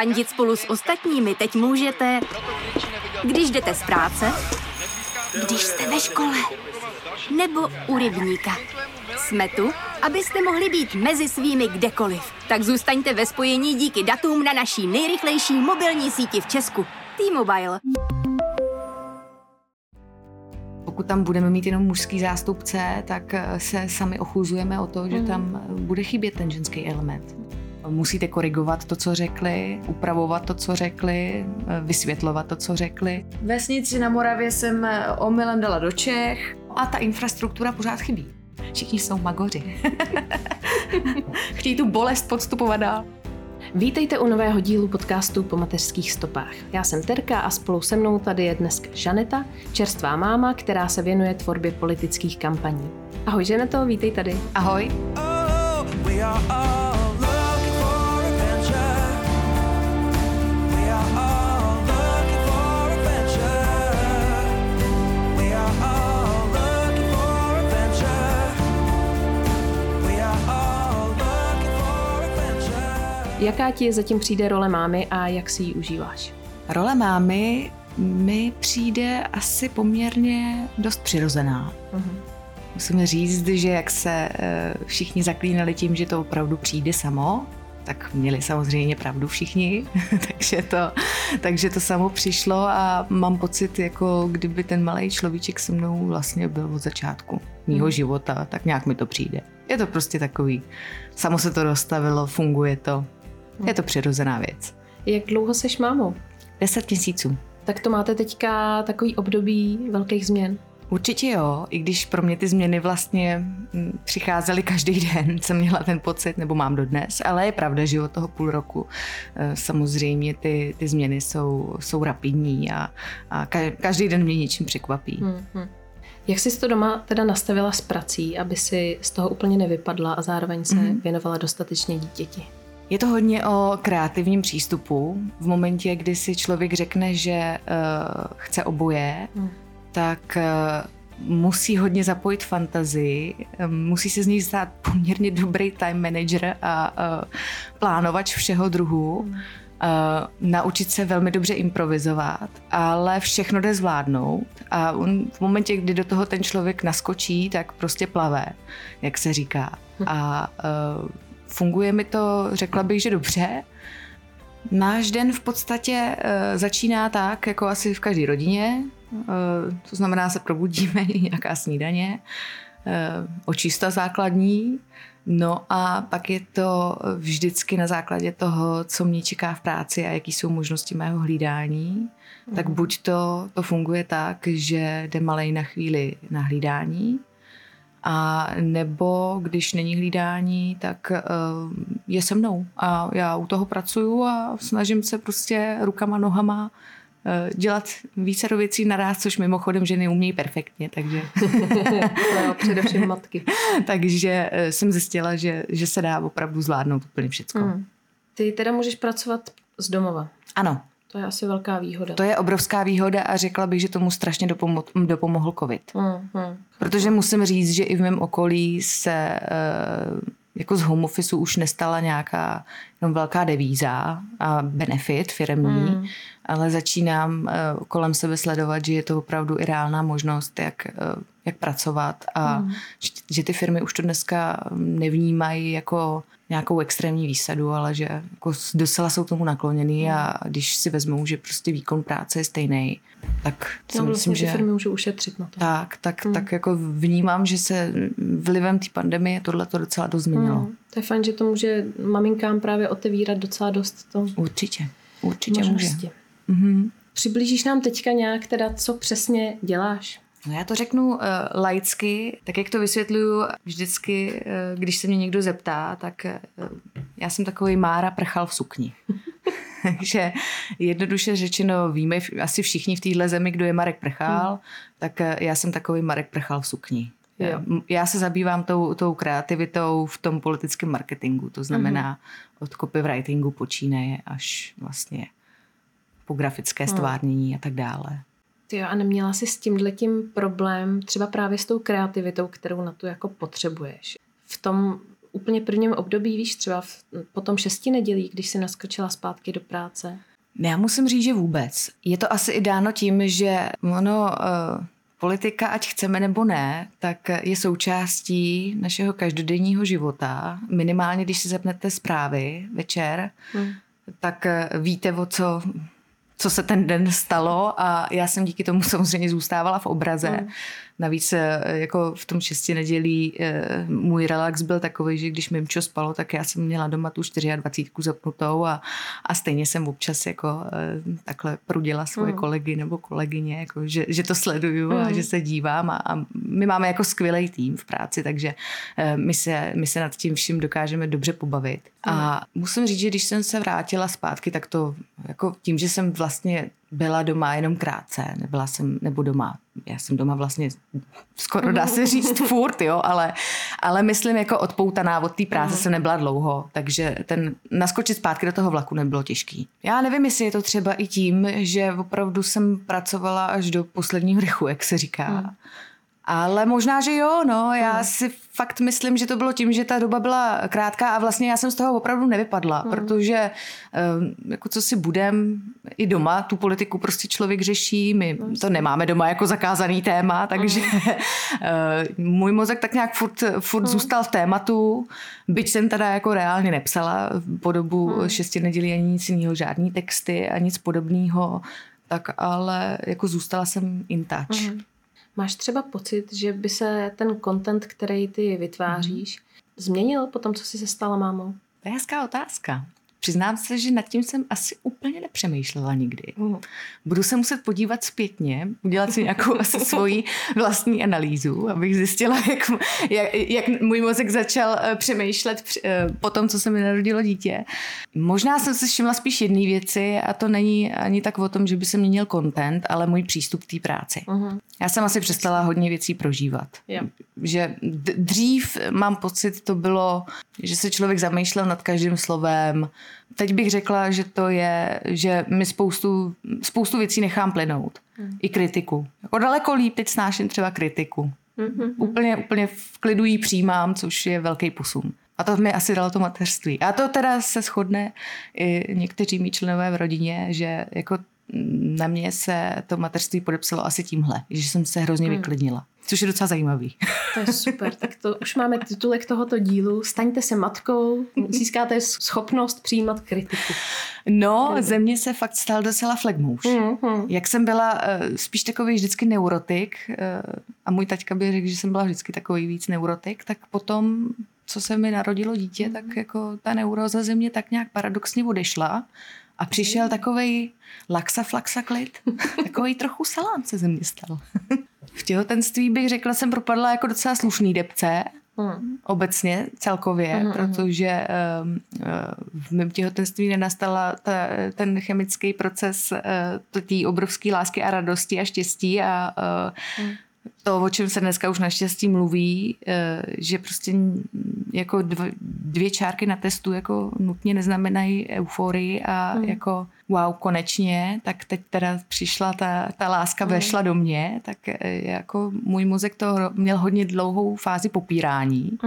Fandit spolu s ostatními teď můžete, když jdete z práce, když jste ve škole, nebo u rybníka. Jsme tu, abyste mohli být mezi svými kdekoliv. Tak zůstaňte ve spojení díky datům na naší nejrychlejší mobilní síti v Česku. T-Mobile. Pokud tam budeme mít jenom mužský zástupce, tak se sami ochuzujeme o to, že tam bude chybět ten ženský element. Musíte korigovat to, co řekli, upravovat to, co řekli, vysvětlovat to, co řekli. Vesnici na Moravě jsem omylem dala do Čech a ta infrastruktura pořád chybí. Všichni jsou magoři. Chtějí tu bolest podstupovat dál. Vítejte u nového dílu podcastu Po mateřských stopách. Já jsem Terka a spolu se mnou tady je dneska Žaneta, čerstvá máma, která se věnuje tvorbě politických kampaní. Ahoj Žaneto, vítej tady. Ahoj. Jaká ti zatím přijde role mámy a jak si ji užíváš? Role mámy mi přijde asi poměrně dost přirozená. Musím říct, že jak se všichni zaklínali tím, že to opravdu přijde samo, tak měli samozřejmě pravdu všichni, takže to samo přišlo a mám pocit, jako kdyby ten malej človíček se mnou vlastně byl od začátku mýho života, tak nějak mi to přijde. Je to prostě takový, samo se to dostavilo, funguje to, je to přirozená věc. Jak dlouho seš mámou? 10 měsíců. Tak to máte teďka takový období velkých změn? Určitě jo, i když pro mě ty změny vlastně přicházely každý den, jsem měla ten pocit, nebo mám dodnes, ale je pravda, že od toho půl roku samozřejmě ty změny jsou rapidní a každý den mě něčím překvapí. Jak jsi to doma teda nastavila s prací, aby si z toho úplně nevypadla a zároveň se věnovala dostatečně dítěti? Je to hodně o kreativním přístupu. V momentě, kdy si člověk řekne, že chce oboje, tak musí hodně zapojit fantazii, musí se z ní stát poměrně dobrý time manager a plánovač všeho druhu, naučit se velmi dobře improvizovat, ale všechno jde zvládnout a v momentě, kdy do toho ten člověk naskočí, tak prostě plave, jak se říká. A funguje mi to, řekla bych, že dobře. Náš den v podstatě začíná tak, jako asi v každé rodině, to znamená, se probudíme, nějaká snídaně, očista základní, no a pak je to vždycky na základě toho, co mě čeká v práci a jaký jsou možnosti mého hlídání, tak buď to funguje tak, že jde malej na chvíli na hlídání, a nebo když není hlídání, tak je se mnou a já u toho pracuju a snažím se prostě rukama, nohama dělat vícero věcí naráz, což mimochodem ženy umějí perfektně, takže... No, především matky. Takže jsem zjistila, že se dá opravdu zvládnout úplně všecko. Ty teda můžeš pracovat z domova. Ano. To je asi velká výhoda. To je obrovská výhoda a řekla bych, že tomu strašně dopomohl COVID. Protože musím říct, že i v mém okolí se... Jako z home officeu už nestala nějaká velká devíza a benefit firemní, ale začínám kolem sebe sledovat, že je to opravdu i reálná možnost, jak pracovat a že ty firmy už to dneska nevnímají jako nějakou extrémní výsadu, ale že jako docela jsou tomu nakloněný a když si vezmou, že prostě výkon práce je stejný, tak si no, myslím, vlastně, že firmy můžou ušetřit na to. Tak jako vnímám, že se vlivem té pandemie tohle to docela dost změnilo. To je fajn, že to může maminkám právě otevírat docela dost to. Určitě možnosti. Může. Přiblížíš nám teďka nějak teda, co přesně děláš? No já to řeknu laicky, tak jak to vysvětluju vždycky, když se mě někdo zeptá, tak já jsem takový Mára Prchal v sukni. Takže jednoduše řečeno víme asi všichni v téhle zemi, kdo je Marek Prchal, tak já jsem takový Marek Prchal v sukni. Já se zabývám tou kreativitou v tom politickém marketingu, to znamená od copywritingu počínaje až vlastně po grafické stvárnění a tak dále. Jo, a neměla jsi s tímhletím problém třeba právě s tou kreativitou, kterou na to jako potřebuješ? V tom úplně prvním období, víš, třeba po tom 6 nedělí, když jsi naskočila zpátky do práce? Já musím říct, že vůbec. Je to asi i dáno tím, že politika, ať chceme nebo ne, tak je součástí našeho každodenního života. Minimálně, když si zapnete zprávy večer, tak víte, o co se ten den stalo, a já jsem díky tomu samozřejmě zůstávala v obraze. Navíc jako v tom 6 nedělí můj relax byl takový, že když Mimčo spalo, tak já jsem měla doma tu 24 zapnutou a stejně jsem občas jako takhle prudila svoje kolegy nebo kolegyně, jako, že to sleduju a že se dívám, a my máme jako skvělý tým v práci, takže my se nad tím vším dokážeme dobře pobavit. A musím říct, že když jsem se vrátila zpátky, tak to jako tím, že jsem vlastně byla doma jenom krátce, nebyla jsem doma. Já jsem doma vlastně skoro, dá se říct, furt, jo, ale myslím jako odpoutaná od té práce jsem nebyla dlouho, takže ten naskočit zpátky do toho vlaku nebylo těžký. Já nevím, jestli je to třeba i tím, že opravdu jsem pracovala až do posledního dechu, jak se říká. Ale možná, že jo, já si fakt myslím, že to bylo tím, že ta doba byla krátká a vlastně já jsem z toho opravdu nevypadla, protože jako co si budem, i doma tu politiku prostě člověk řeší, my to nemáme doma jako zakázaný téma, takže můj mozek tak nějak furt zůstal v tématu, byť jsem teda jako reálně nepsala po dobu 6 nedělí ani nic jiného, žádný texty a nic podobného, tak ale jako zůstala jsem in touch. Máš třeba pocit, že by se ten content, který ty vytváříš, změnil po tom, co jsi se stala mámou? To je hezká otázka. Přiznám se, že nad tím jsem asi úplně nepřemýšlela nikdy. Budu se muset podívat zpětně, udělat si nějakou asi svoji vlastní analýzu, abych zjistila, jak můj mozek začal přemýšlet po tom, co se mi narodilo dítě. Možná jsem si všimla spíš jedné věci, a to není ani tak o tom, že by se měnil content, ale můj přístup k té práci. Já jsem asi přestala hodně věcí prožívat. Yeah. Že dřív, mám pocit, to bylo, že se člověk zamýšlel nad každým slovem. Teď bych řekla, že to je, že mi spoustu věcí nechám plynout. I kritiku. Jako daleko líp teď snáším třeba kritiku. Úplně v klidu ji přijímám, což je velký posun. A to mi asi dalo to mateřství. A to teda se shodne i někteří mí členové v rodině, že jako na mě se to mateřství podepsalo asi tímhle, že jsem se hrozně vyklidnila. Což je docela zajímavý. To je super. Tak to už máme titulek tohoto dílu. Staňte se matkou, získáte schopnost přijímat kritiku. No, ze mě se fakt stal docela flagmouš. Jak jsem byla spíš takový vždycky neurotik, a můj taťka by řekl, že jsem byla vždycky takový víc neurotik, tak potom, co se mi narodilo dítě, tak jako ta neuroza ze mě tak nějak paradoxně odešla. A přišel takovej laxa-flaxa klid. Takovej trochu salám se ze mě stal. V těhotenství bych řekla, jsem propadla jako docela slušný depce. Obecně, celkově. Protože v mém těhotenství nenastala ten chemický proces té obrovské lásky a radosti a štěstí a to, o čem se dneska už naštěstí mluví, že prostě jako 2 čárky na testu jako nutně neznamenají euforii a jako wow, konečně, tak teď teda přišla ta láska, vešla do mě, tak jako můj mozek to měl hodně dlouhou fázi popírání.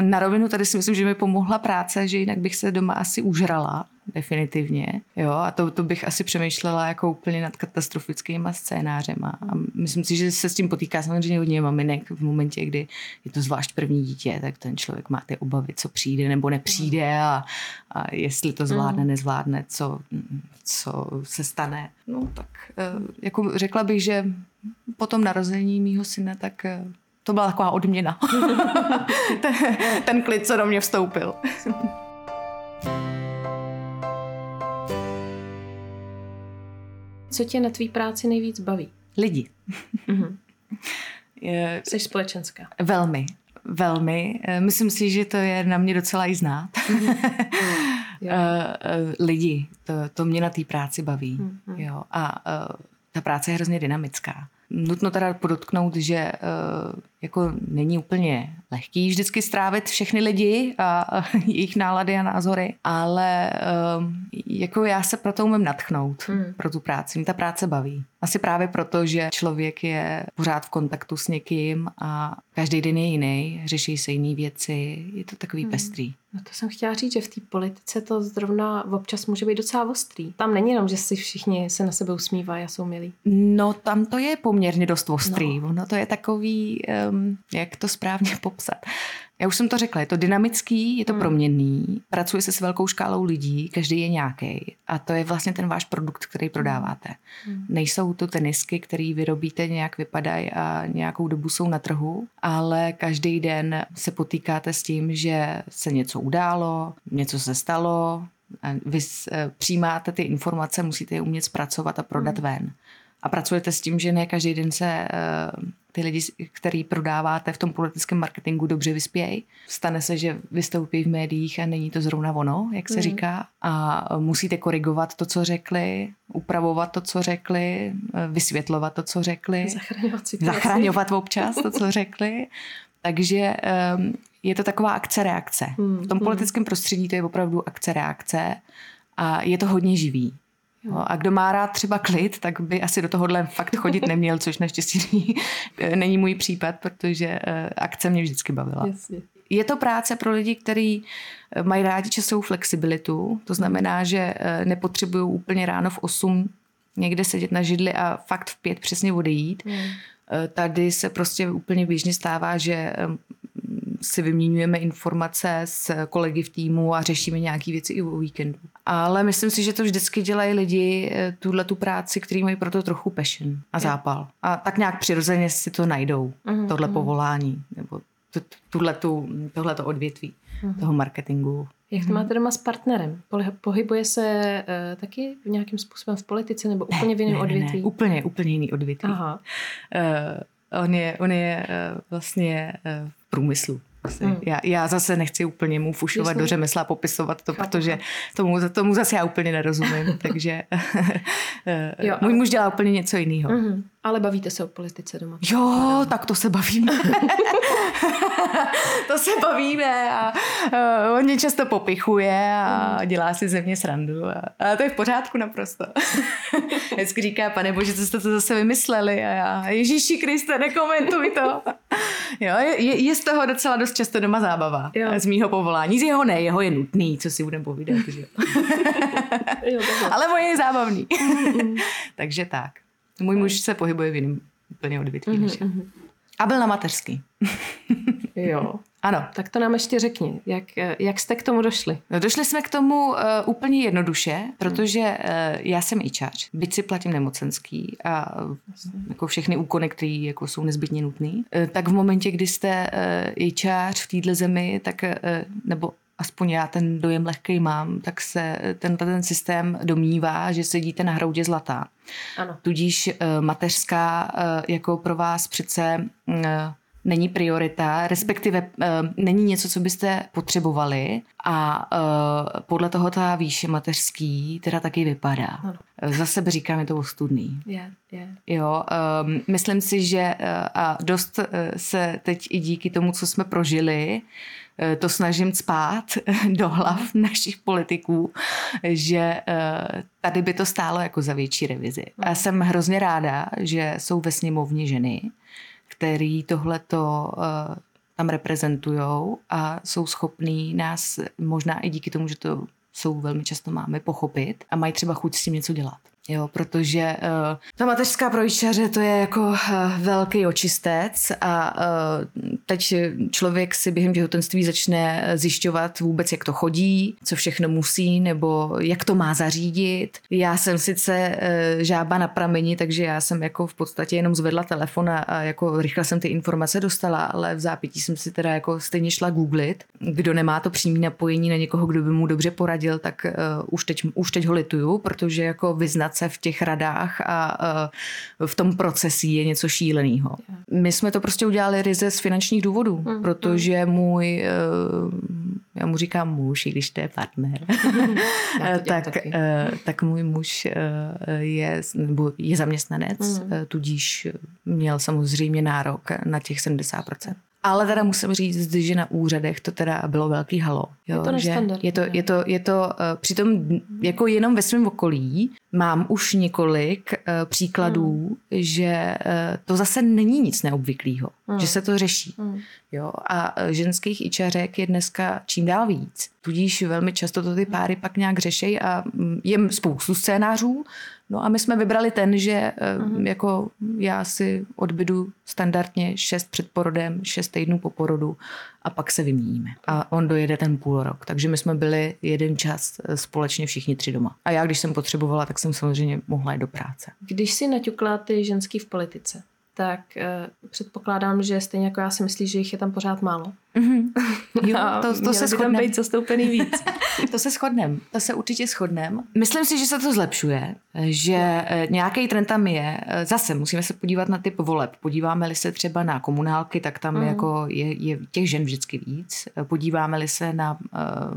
Na rovinu tady si myslím, že mi pomohla práce, že jinak bych se doma asi užrala, definitivně. Jo, a to bych asi přemýšlela jako úplně nad katastrofickýma scénářema. A myslím si, že se s tím potýká samozřejmě hodně maminek v momentě, kdy je to zvlášť první dítě, tak ten člověk má ty obavy, co přijde nebo nepřijde a jestli to zvládne, nezvládne, co se stane. No tak jako řekla bych, že po tom narození mýho syna, tak to byla taková odměna. ten klid, co do mě vstoupil. Co tě na tvý práci nejvíc baví? Lidi. Jsi společenská. Velmi, velmi. Myslím si, že to je na mě docela i znát. Lidi, to mě na té práci baví. Jo. A ta práce je hrozně dynamická. Nutno teda podotknout, že jako není úplně lehký vždycky strávit všechny lidi a jejich nálady a názory, ale jako já se proto umím nadchnout pro tu práci. Mě ta práce baví. Asi právě proto, že člověk je pořád v kontaktu s někým a každý den je jiný, řeší se jiné věci, je to takový pestrý. No to jsem chtěla říct, že v té politice to zrovna občas může být docela ostrý. Tam není jenom, že si všichni se na sebe usmívají a jsou milí. No tam to je poměrně dost ostrý. No. Ono to je takový, jak to správně popsat. Já už jsem to řekla, je to dynamický, je to proměnný, pracuje se s velkou škálou lidí, každý je nějaký. A to je vlastně ten váš produkt, který prodáváte. Nejsou to tenisky, který vyrobíte, nějak vypadají a nějakou dobu jsou na trhu, ale každý den se potýkáte s tím, že se něco událo, něco se stalo, vy přijímáte ty informace, musíte je umět zpracovat a prodat ven. A pracujete s tím, že ne každý den se ty lidi, který prodáváte v tom politickém marketingu, dobře vyspějí. Stane se, že vystoupí v médiích a není to zrovna ono, jak se říká. A musíte korigovat to, co řekli, upravovat to, co řekli, vysvětlovat to, co řekli. Zachraňovat občas to, co řekli. Takže je to taková akce-reakce. V tom politickém prostředí to je opravdu akce-reakce a je to hodně živý. No, a kdo má rád třeba klid, tak by asi do tohohle fakt chodit neměl, což naštěstí není můj případ, protože akce mě vždycky bavila. Jasně. Je to práce pro lidi, kteří mají rádi časovou flexibilitu, to znamená, že nepotřebují úplně ráno v 8 někde sedět na židli a fakt v 5 přesně odejít. Tady se prostě úplně běžně stává, že si vyměňujeme informace s kolegy v týmu a řešíme nějaké věci i o víkendu. Ale myslím si, že to vždycky dělají lidi tu práci, kteří mají proto trochu passion a zápal. A tak nějak přirozeně si to najdou, tohle povolání, nebo tohleto odvětví toho marketingu. Jak to máte doma s partnerem? Pohybuje se taky nějakým způsobem v politice nebo úplně v jiném odvětví? Ne, úplně jiný odvětví. Aha. On je vlastně v průmyslu. Já zase nechci úplně mu fušovat do řemesla a popisovat to, protože tomu zase já úplně nerozumím. Takže můj muž dělá úplně něco jiného. Ale bavíte se o politice doma? Jo, tak to se bavíme. A on mě často popichuje a dělá si ze mě srandu. A to je v pořádku naprosto. Vždycky říká, pane bože, co jste to zase vymysleli? A já, Ježíši Kriste, nekomentuj to. Jo, je z toho docela dost často doma zábava. Jo. Z mýho povolání. Z jeho ne, jeho je nutný, co si budeme povídat. Že? Jo, ale moje je zábavný. Takže tak. Můj muž se pohybuje v jiném úplně odvětví než já. A byl na mateřský. Jo. Ano. Tak to nám ještě řekni. Jak jste k tomu došli? No, došli jsme k tomu úplně jednoduše, protože já jsem ičář. Byť si platím nemocenský a jako všechny úkony, které jako jsou nezbytně nutné. Tak v momentě, kdy jste ičář v této zemi, tak nebo aspoň já ten dojem lehkej mám, tak se ten systém domnívá, že sedíte na hroudě zlata. Ano. Tudíž mateřská jako pro vás přece není priorita, respektive není něco, co byste potřebovali a podle toho ta výše mateřský teda taky vypadá. Ano. Za sebe říkám, je to ostudný. Yeah. Jo, myslím si, že a dost se teď i díky tomu, co jsme prožili, to snažím cpát do hlav našich politiků, že tady by to stálo jako za větší revizi. A jsem hrozně ráda, že jsou ve sněmovně ženy, který tohleto tam reprezentujou a jsou schopní nás, možná i díky tomu, že to jsou velmi často máme, pochopit a mají třeba chuť s tím něco dělat. Jo, protože ta mateřská pro ičaře, to je jako velký očistec a teď člověk si během těhotenství začne zjišťovat vůbec, jak to chodí, co všechno musí nebo jak to má zařídit. Já jsem sice žába na prameni, takže já jsem jako v podstatě jenom zvedla telefon a jako rychle jsem ty informace dostala, ale v zápětí jsem si teda jako stejně šla googlit. Kdo nemá to přímý napojení na někoho, kdo by mu dobře poradil, tak už teď ho lituju, protože jako vyznat komunikace v těch radách a v tom procesí je něco šílenýho. My jsme to prostě udělali ryze z finančních důvodů, protože můj, já mu říkám muž, i když to je partner, tak můj muž je zaměstnanec, tudíž měl samozřejmě nárok na těch 70%. Ale teda musím říct, že na úřadech to teda bylo velký halo. Jo, je to přitom jako jenom ve svém okolí mám už několik příkladů, že to zase není nic neobvyklého, že se to řeší. Jo, a ženských ičařek je dneska čím dál víc. Tudíž velmi často to ty páry pak nějak řešejí a je spoustu scénářů. No a my jsme vybrali ten, že jako já si odbydu standardně 6 před porodem, 6 týdnů po porodu a pak se vyměníme. A on dojede ten půl rok. Takže my jsme byli jeden čas společně všichni 3 doma. A já, když jsem potřebovala, tak jsem samozřejmě mohla jít do práce. Když si naťukla ty ženský v politice, tak předpokládám, že stejně jako já si myslím, že jich je tam pořád málo. Jo, to se shodnem. Měla by tam být zastoupený víc. To se určitě shodnem. Myslím si, že se to zlepšuje, že nějaký trend tam je. Zase musíme se podívat na typ voleb. Podíváme-li se třeba na komunálky, tak tam jako je těch žen vždycky víc. Podíváme-li se na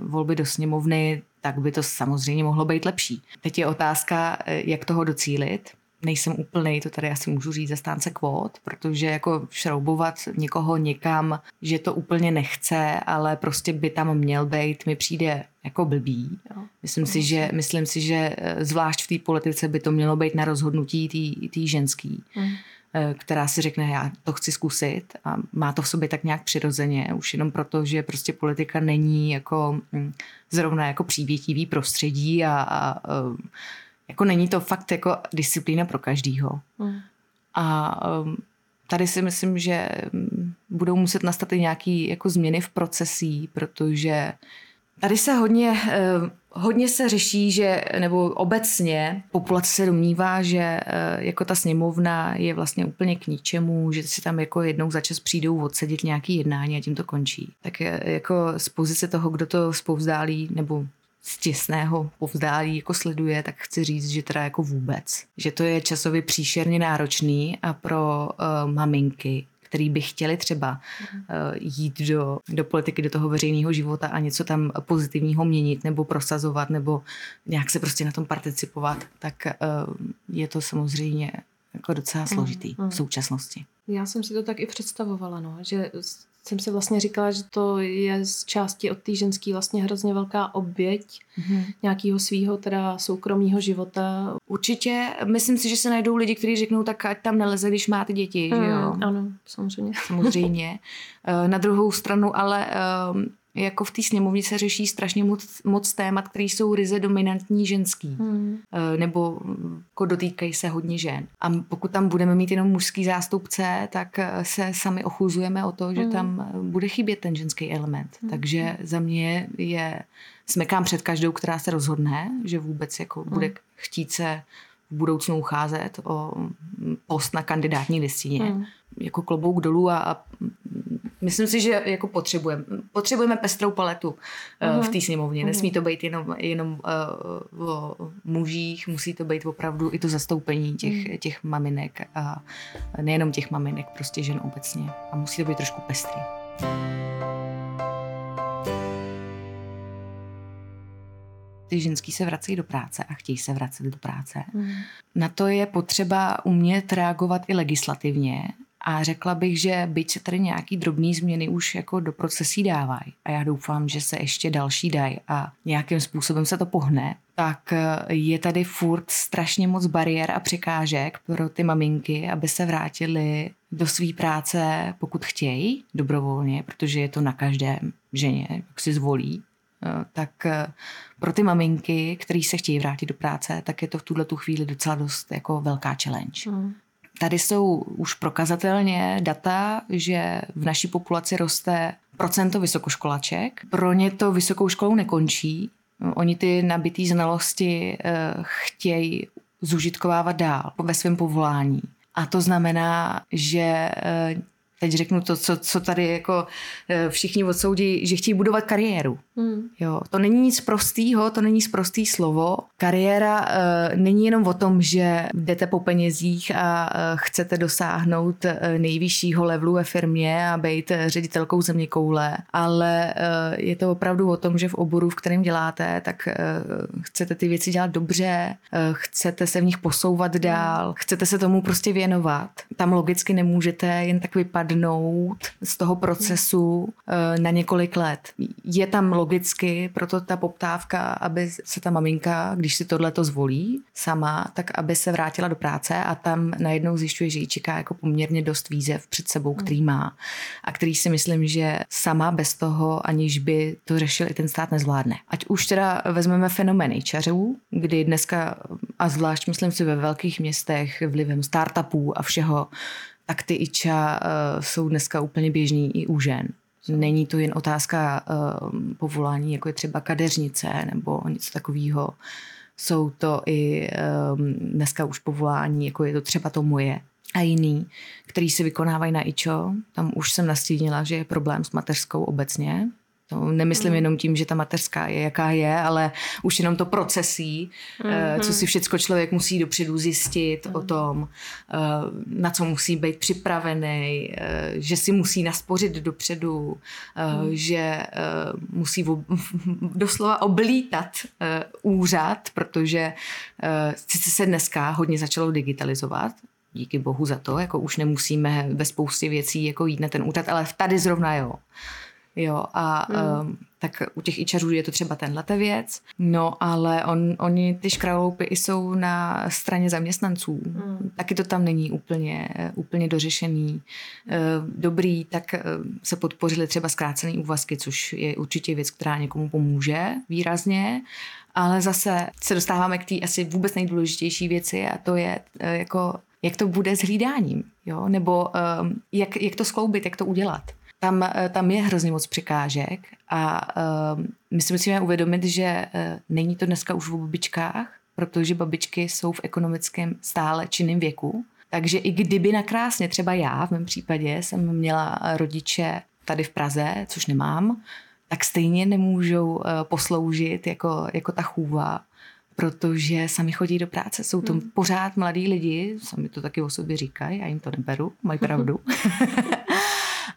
volby do sněmovny, tak by to samozřejmě mohlo být lepší. Teď je otázka, jak toho docílit. Nejsem úplnej, to tady asi můžu říct, zastánce kvót, protože jako šroubovat někoho někam, že to úplně nechce, ale prostě by tam měl být, mi přijde jako blbý. Myslím si, že zvlášť v té politice by to mělo být na rozhodnutí té ženský, která si řekne, já to chci zkusit a má to v sobě tak nějak přirozeně, už jenom proto, že prostě politika není jako zrovna jako přívětivý prostředí a jako není to fakt jako disciplína pro každýho. A tady si myslím, že budou muset nastat i nějaký jako změny v procesí, protože tady se hodně se řeší, že nebo obecně populace se domnívá, že jako ta sněmovna je vlastně úplně k ničemu, že si tam jako jednou za čas přijdou odsedět nějaký jednání a tím to končí. Tak jako z pozice toho, kdo to zpovzdálí nebo z těsného povzdálí jako sleduje, tak chci říct, že teda jako vůbec. Že to je časově příšerně náročný a pro maminky, který by chtěli třeba jít do politiky, do toho veřejného života a něco tam pozitivního měnit nebo prosazovat nebo nějak se prostě na tom participovat, tak je to samozřejmě jako docela složitý v současnosti. Já jsem si to tak i představovala, no, že jsem si vlastně říkala, že to je z části od té ženský vlastně hrozně velká oběť nějakého svýho teda soukromého života. Určitě, myslím si, že se najdou lidi, kteří řeknou, tak ať tam neleze, když má ty děti, že jo? Ano, samozřejmě. Samozřejmě. Na druhou stranu, ale jako v té sněmovně se řeší strašně moc témat, které jsou ryze dominantní ženský. Nebo jako dotýkají se hodně žen. A pokud tam budeme mít jenom mužský zástupce, tak se sami ochuzujeme o to, že tam bude chybět ten ženský element. Takže za mě smekám před každou, která se rozhodne, že vůbec jako bude chtít se v budoucnu ucházet o post na kandidátní listině. Jako klobouk dolů a myslím si, že jako potřebujeme pestrou paletu v té sněmovně. Nesmí to být jenom o mužích, musí to být opravdu i to zastoupení těch maminek a nejenom těch maminek, prostě žen obecně. A musí to být trošku pestrý. Ty ženský se vracejí do práce a chtějí se vracet do práce. Na to je potřeba umět reagovat i legislativně. A řekla bych, že byť se tady nějaký drobný změny už jako do procesí dávají a já doufám, že se ještě další dají a nějakým způsobem se to pohne, tak je tady furt strašně moc bariér a překážek pro ty maminky, aby se vrátily do své práce, pokud chtějí, dobrovolně, protože je to na každé ženě, jak si zvolí. Tak pro ty maminky, které se chtějí vrátit do práce, tak je to v tuhletu chvíli docela dost jako velká challenge. Tady jsou už prokazatelně data, že v naší populaci roste procento vysokoškolaček. Pro ně to vysokou školou nekončí. Oni ty nabitý znalosti chtějí zužitkovávat dál ve svém povolání. A to znamená, že teď řeknu to, co tady jako všichni odsoudí, že chtějí budovat kariéru. Jo, to není nic prostýho, to není sprostý slovo. Kariéra není jenom o tom, že jdete po penězích a chcete dosáhnout nejvyššího levelu ve firmě a být ředitelkou zeměkoule, ale je to opravdu o tom, že v oboru, v kterém děláte, tak chcete ty věci dělat dobře, chcete se v nich posouvat dál, chcete se tomu prostě věnovat. Tam logicky nemůžete jen tak vypadnout z toho procesu na několik let. Je tam logicky proto ta poptávka, aby se ta maminka, když si tohleto zvolí sama, tak aby se vrátila do práce a tam najednou zjišťuje, že ji čeká jako poměrně dost výzev před sebou, který má a který si myslím, že sama bez toho, aniž by to řešil i ten stát, nezvládne. Ať už teda vezmeme fenomén HRů, kdy dneska a zvlášť myslím si ve velkých městech vlivem startupů a všeho, tak ty iča jsou dneska úplně běžný i u žen. Není to jen otázka povolání, jako je třeba kadeřnice nebo něco takového. Jsou to i dneska už povolání, jako je to třeba to moje a jiný, který se vykonávají na ičo. Tam už jsem nastínila, že je problém s mateřskou obecně. To nemyslím jenom tím, že ta mateřská je, jaká je, ale už jenom to procesí, co si všecko člověk musí dopředu zjistit o tom, na co musí být připravený, že si musí naspořit dopředu, že musí doslova oblítat úřad, protože se dneska hodně začalo digitalizovat. Díky bohu za to, jako už nemusíme ve spoustě věcí jako jít na ten úřad, ale tady zrovna jo. Jo, a tak u těch ičařů je to třeba tenhlete věc, no ale oni ty škraloupy jsou na straně zaměstnanců. Taky to tam není úplně dořešený. Dobrý, tak se podpořily třeba zkrácené úvazky, což je určitě věc, která někomu pomůže výrazně, ale zase se dostáváme k té asi vůbec nejdůležitější věci a to je jako, jak to bude s hlídáním, jo? Nebo jak to skloubit, jak to udělat. Tam je hrozně moc překážek a my si musíme uvědomit, že není to dneska už v babičkách, protože babičky jsou v ekonomickém stále činném věku. Takže i kdyby nakrásně, třeba já v mém případě jsem měla rodiče tady v Praze, což nemám, tak stejně nemůžou posloužit jako ta chůva, protože sami chodí do práce, jsou tam pořád mladí lidi, sami to taky o sobě říkají, já jim to neberu, mají pravdu.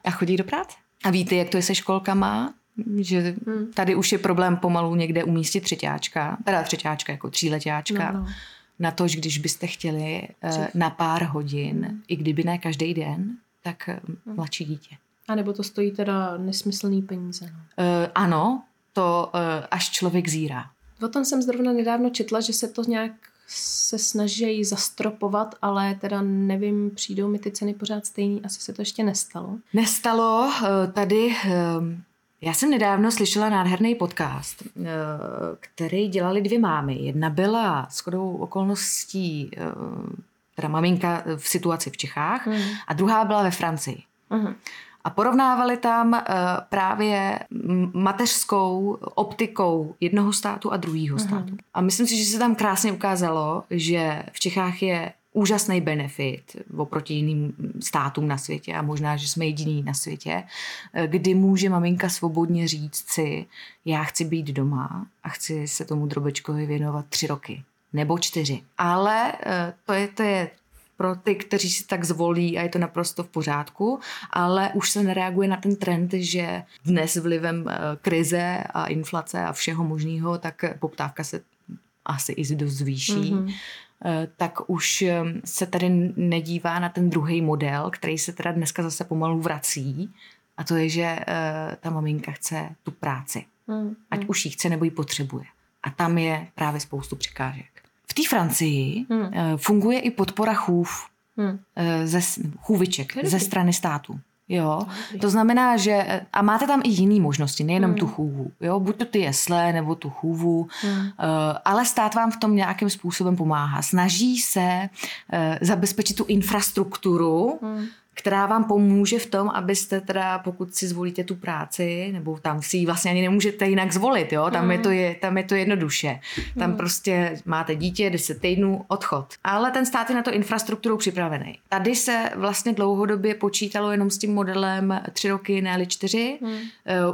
A chodí do práce. A víte, jak to je se školkama, že tady už je problém pomalu někde umístit třeťáčka jako tříletáčka, no. Na to, že když byste chtěli na pár hodin, i kdyby ne každý den, tak mladší dítě. A nebo to stojí teda nesmyslný peníze. Ano, to až člověk zírá. O tom jsem zrovna nedávno četla, že se to nějak se snaží zastropovat, ale teda nevím, přijdou mi ty ceny pořád stejný, asi se to ještě nestalo. Nestalo, tady já jsem nedávno slyšela nádherný podcast, který dělali dvě mámy. Jedna byla shodou okolností, teda maminka v situaci v Čechách a druhá byla ve Francii. A porovnávali tam právě mateřskou optikou jednoho státu a druhého státu. A myslím si, že se tam krásně ukázalo, že v Čechách je úžasný benefit oproti jiným státům na světě a možná, že jsme jediní na světě, kdy může maminka svobodně říct si, já chci být doma a chci se tomu drobečkovi věnovat 3 roky nebo 4. Ale to je pro ty, kteří si tak zvolí a je to naprosto v pořádku, ale už se nereaguje na ten trend, že dnes vlivem krize a inflace a všeho možného, tak poptávka se asi i dost zvýší, tak už se tady nedívá na ten druhý model, který se teda dneska zase pomalu vrací a to je, že ta maminka chce tu práci. Ať už ji chce nebo ji potřebuje. A tam je právě spoustu překážek. V té Francii funguje i podpora chův, chůviček ze strany státu. Jo? To znamená, že a máte tam i jiné možnosti, nejenom tu chůvu. Jo? Buď to ty jesle, nebo tu chůvu, ale stát vám v tom nějakým způsobem pomáhá. Snaží se zabezpečit tu infrastrukturu, která vám pomůže v tom, abyste teda, pokud si zvolíte tu práci, nebo tam si ji vlastně ani nemůžete jinak zvolit, jo? Tam, tam je to jednoduše. Tam prostě máte dítě, 10 týdnů, odchod. Ale ten stát je na to infrastrukturou připravený. Tady se vlastně dlouhodobě počítalo jenom s tím modelem 3 roky, ne-li 4.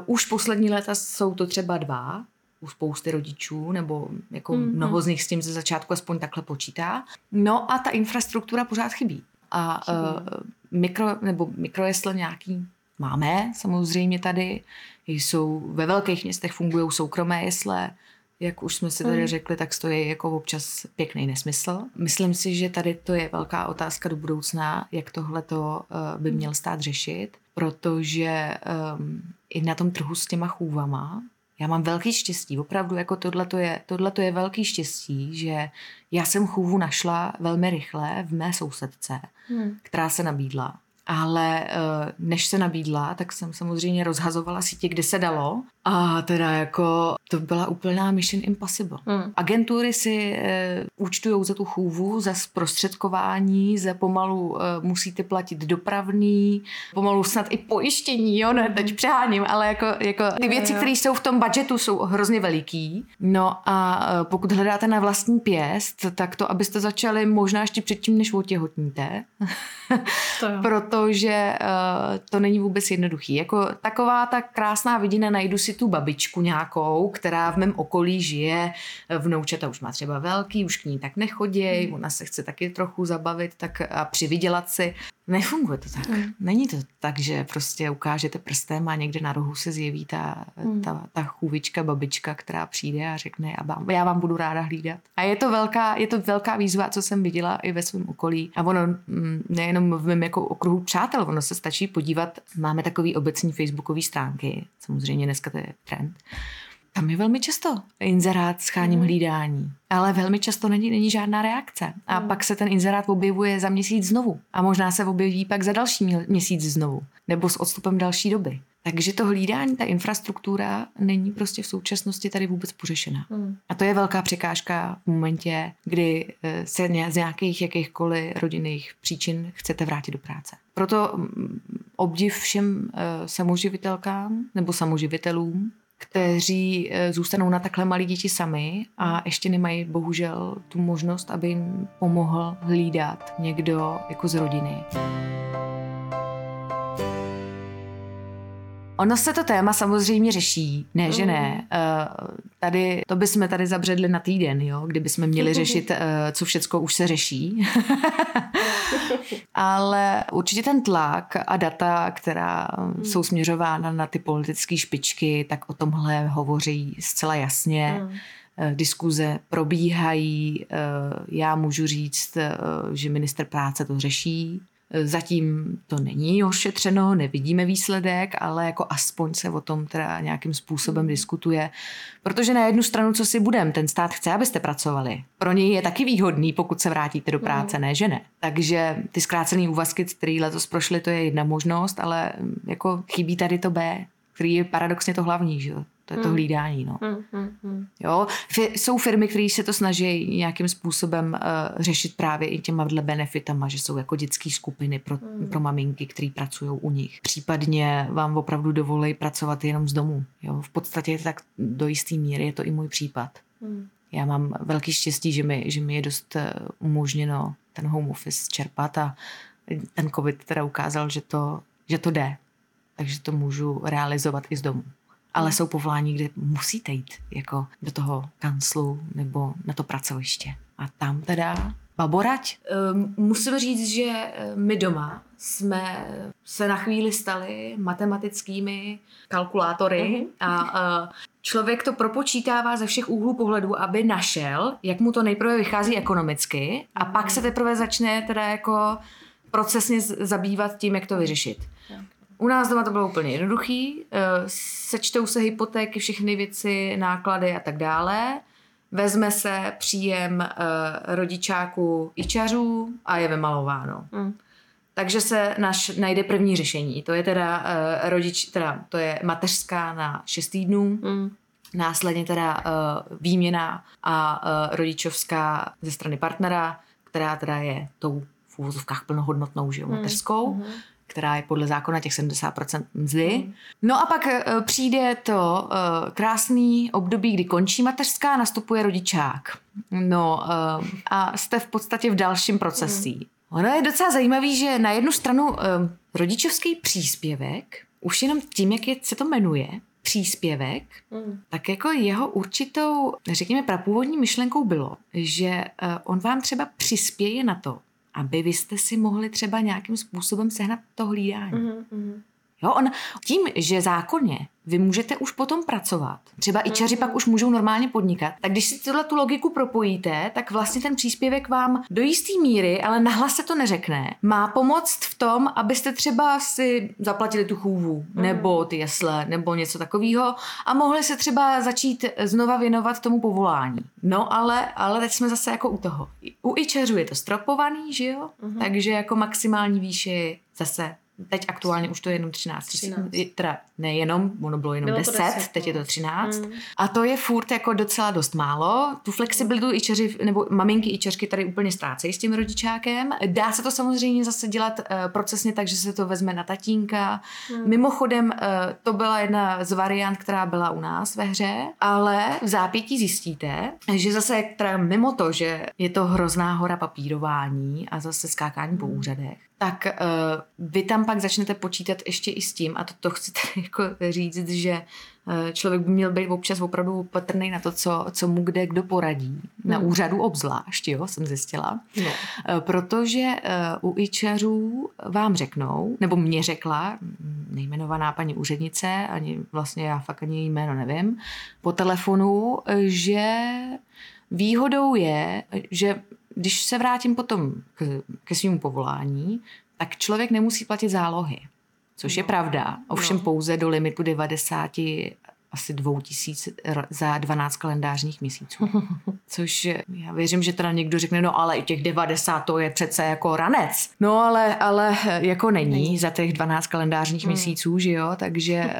Už poslední léta jsou to třeba 2. u spousty rodičů, nebo jako mnoho z nich s tím ze začátku aspoň takhle počítá. No a ta infrastruktura pořád chybí. A mikrojesle nějaký máme, samozřejmě tady. Jsou ve velkých městech fungují soukromé jesle. Jak už jsme si tady řekli, tak to je jako občas pěkný nesmysl. Myslím si, že tady to je velká otázka do budoucna, jak tohleto by měl stát řešit, protože i na tom trhu s těma chůvama já mám velký štěstí, opravdu jako tohle to je velký štěstí, že já jsem chůvu našla velmi rychle v mé sousedce, která se nabídla. Ale než se nabídla, tak jsem samozřejmě rozhazovala sítě, kde se dalo. A teda jako to byla úplná mission impossible. Agentury si účtujou za tu chůvu, za zprostředkování, za pomalu musíte platit dopravný, pomalu snad i pojištění, jo, ne, teď přeháním, ale jako ty věci, které jsou v tom budžetu, jsou hrozně veliký. No a pokud hledáte na vlastní pěst, tak to, abyste začali možná ještě předtím, než otěhotníte, protože to není vůbec jednoduchý. Jako taková ta krásná vidina, najdu si tu babičku nějakou, která v mém okolí žije, vnoučata už má třeba velký, už k ní tak nechoděj, ona se chce taky trochu zabavit tak a přivydělat si. Nefunguje to tak. Není to tak, že prostě ukážete prstem a někde na rohu se zjeví ta chůvička, babička, která přijde a řekne, já vám budu ráda hlídat. A je to velká výzva, co jsem viděla i ve svém okolí. A ono nejenom v mém jako okruhu přátel, ono se stačí podívat. Máme takový obecní facebookové stránky, samozřejmě dneska to je trend. Tam je velmi často inzerát scháním hlídání, ale velmi často není žádná reakce. A pak se ten inzerát objevuje za měsíc znovu. A možná se objeví pak za další měsíc znovu. Nebo s odstupem další doby. Takže to hlídání, ta infrastruktura není prostě v současnosti tady vůbec pořešená. A to je velká překážka v momentě, kdy se z nějakých jakýchkoliv rodinných příčin chcete vrátit do práce. Proto obdiv všem samoživitelkám nebo samoživitelům, kteří zůstanou na takhle malí děti sami a ještě nemají bohužel tu možnost, aby jim pomohl hlídat někdo jako z rodiny. Ono se to téma samozřejmě řeší. Ne, že ne. Tady, to bychom tady zabředli na týden, jo? Kdybychom měli řešit, co všecko už se řeší. Ale určitě ten tlak a data, která jsou směřována na ty politické špičky, tak o tomhle hovoří zcela jasně. Diskuze probíhají. Já můžu říct, že ministr práce to řeší. Zatím to není ošetřeno, nevidíme výsledek, ale jako aspoň se o tom teda nějakým způsobem diskutuje. Protože na jednu stranu, co si budem, ten stát chce, abyste pracovali. Pro něj je taky výhodný, pokud se vrátíte do práce, ne, že ne. Takže ty zkrácené úvazky, které letos prošly, to je jedna možnost, ale jako chybí tady to B, který je paradoxně to hlavní, že jo. To je to hlídání, no. Jo, jsou firmy, které se to snaží nějakým způsobem řešit právě i těma benefitama, že jsou jako dětské skupiny pro maminky, které pracují u nich. Případně vám opravdu dovolí pracovat jenom z domu. Jo, v podstatě tak do jisté míry je to i můj případ. Já mám velký štěstí, že mi je dost umožněno ten home office čerpat a ten covid teda ukázal, že to jde. Takže to můžu realizovat i z domu. Ale jsou povolání, kde musíte jít jako do toho kanclu nebo na to pracoviště. A tam teda baborať. Musím říct, že my doma jsme se na chvíli stali matematickými kalkulátory a člověk to propočítává ze všech úhlů pohledu, aby našel, jak mu to nejprve vychází ekonomicky a pak se teprve začne teda jako procesně zabývat tím, jak to vyřešit. U nás doma to bylo úplně jednoduchý, sečtou se hypotéky, všechny věci, náklady a tak dále, vezme se příjem rodičáku ičařů a je vymalováno. Takže se najde první řešení, to je teda to je mateřská na 6 týdnů, následně teda výměna a rodičovská ze strany partnera, která teda je tou v úvozovkách plnohodnotnou mateřskou, která je podle zákona těch 70% mzdy. No a pak přijde to krásný období, kdy končí mateřská, nastupuje rodičák. No a jste v podstatě v dalším procesí. Ono je docela zajímavý, že na jednu stranu rodičovský příspěvek, už jenom tím, jak se to jmenuje, příspěvek, tak jako jeho určitou, řekněme, prapůvodní myšlenkou bylo, že on vám třeba přispěje na to, aby vy jste si mohli třeba nějakým způsobem sehnat to hlídání. Jo, on, tím, že zákonně vy můžete už potom pracovat, třeba i čaři pak už můžou normálně podnikat, tak když si tohle tu logiku propojíte, tak vlastně ten příspěvek vám do jistý míry, ale nahlas se to neřekne, má pomoct v tom, abyste třeba si zaplatili tu chůvu, nebo ty jesle, nebo něco takového a mohli se třeba začít znova věnovat tomu povolání. No ale teď jsme zase jako u toho. U ičařů je to stropovaný, že jo? Takže jako maximální výše zase teď aktuálně už to je jenom 13. Teda nejenom, ono bylo jenom 10, teď je to 13. A to je furt jako docela dost málo. Tu flexibilitu ičeři, nebo maminky ičeřky tady úplně ztrácejí s tím rodičákem. Dá se to samozřejmě zase dělat procesně tak, že se to vezme na tatínka. Mimochodem, to byla jedna z variant, která byla u nás ve hře, ale v zápětí zjistíte, že zase teda mimo to, že je to hrozná hora papírování a zase skákání po úřadech, tak vy tam pak začnete počítat ještě i s tím, a to chci tady jako říct, že člověk by měl být občas opravdu patrný na to, co mu kde kdo poradí. Na úřadu obzvlášť, jo, jsem zjistila. Protože u ičařů vám řeknou, nebo mě řekla nejmenovaná paní úřednice, ani vlastně já fakt ani její jméno nevím, po telefonu, že výhodou je, že když se vrátím potom ke svému povolání, tak člověk nemusí platit zálohy, což je pravda. Ovšem pouze do limitu 90 asi 2000 za 12 kalendářních měsíců. Což já věřím, že teda někdo řekne, no ale i těch 90 to je přece jako ranec. No ale jako není za těch 12 kalendářních měsíců, že jo? Takže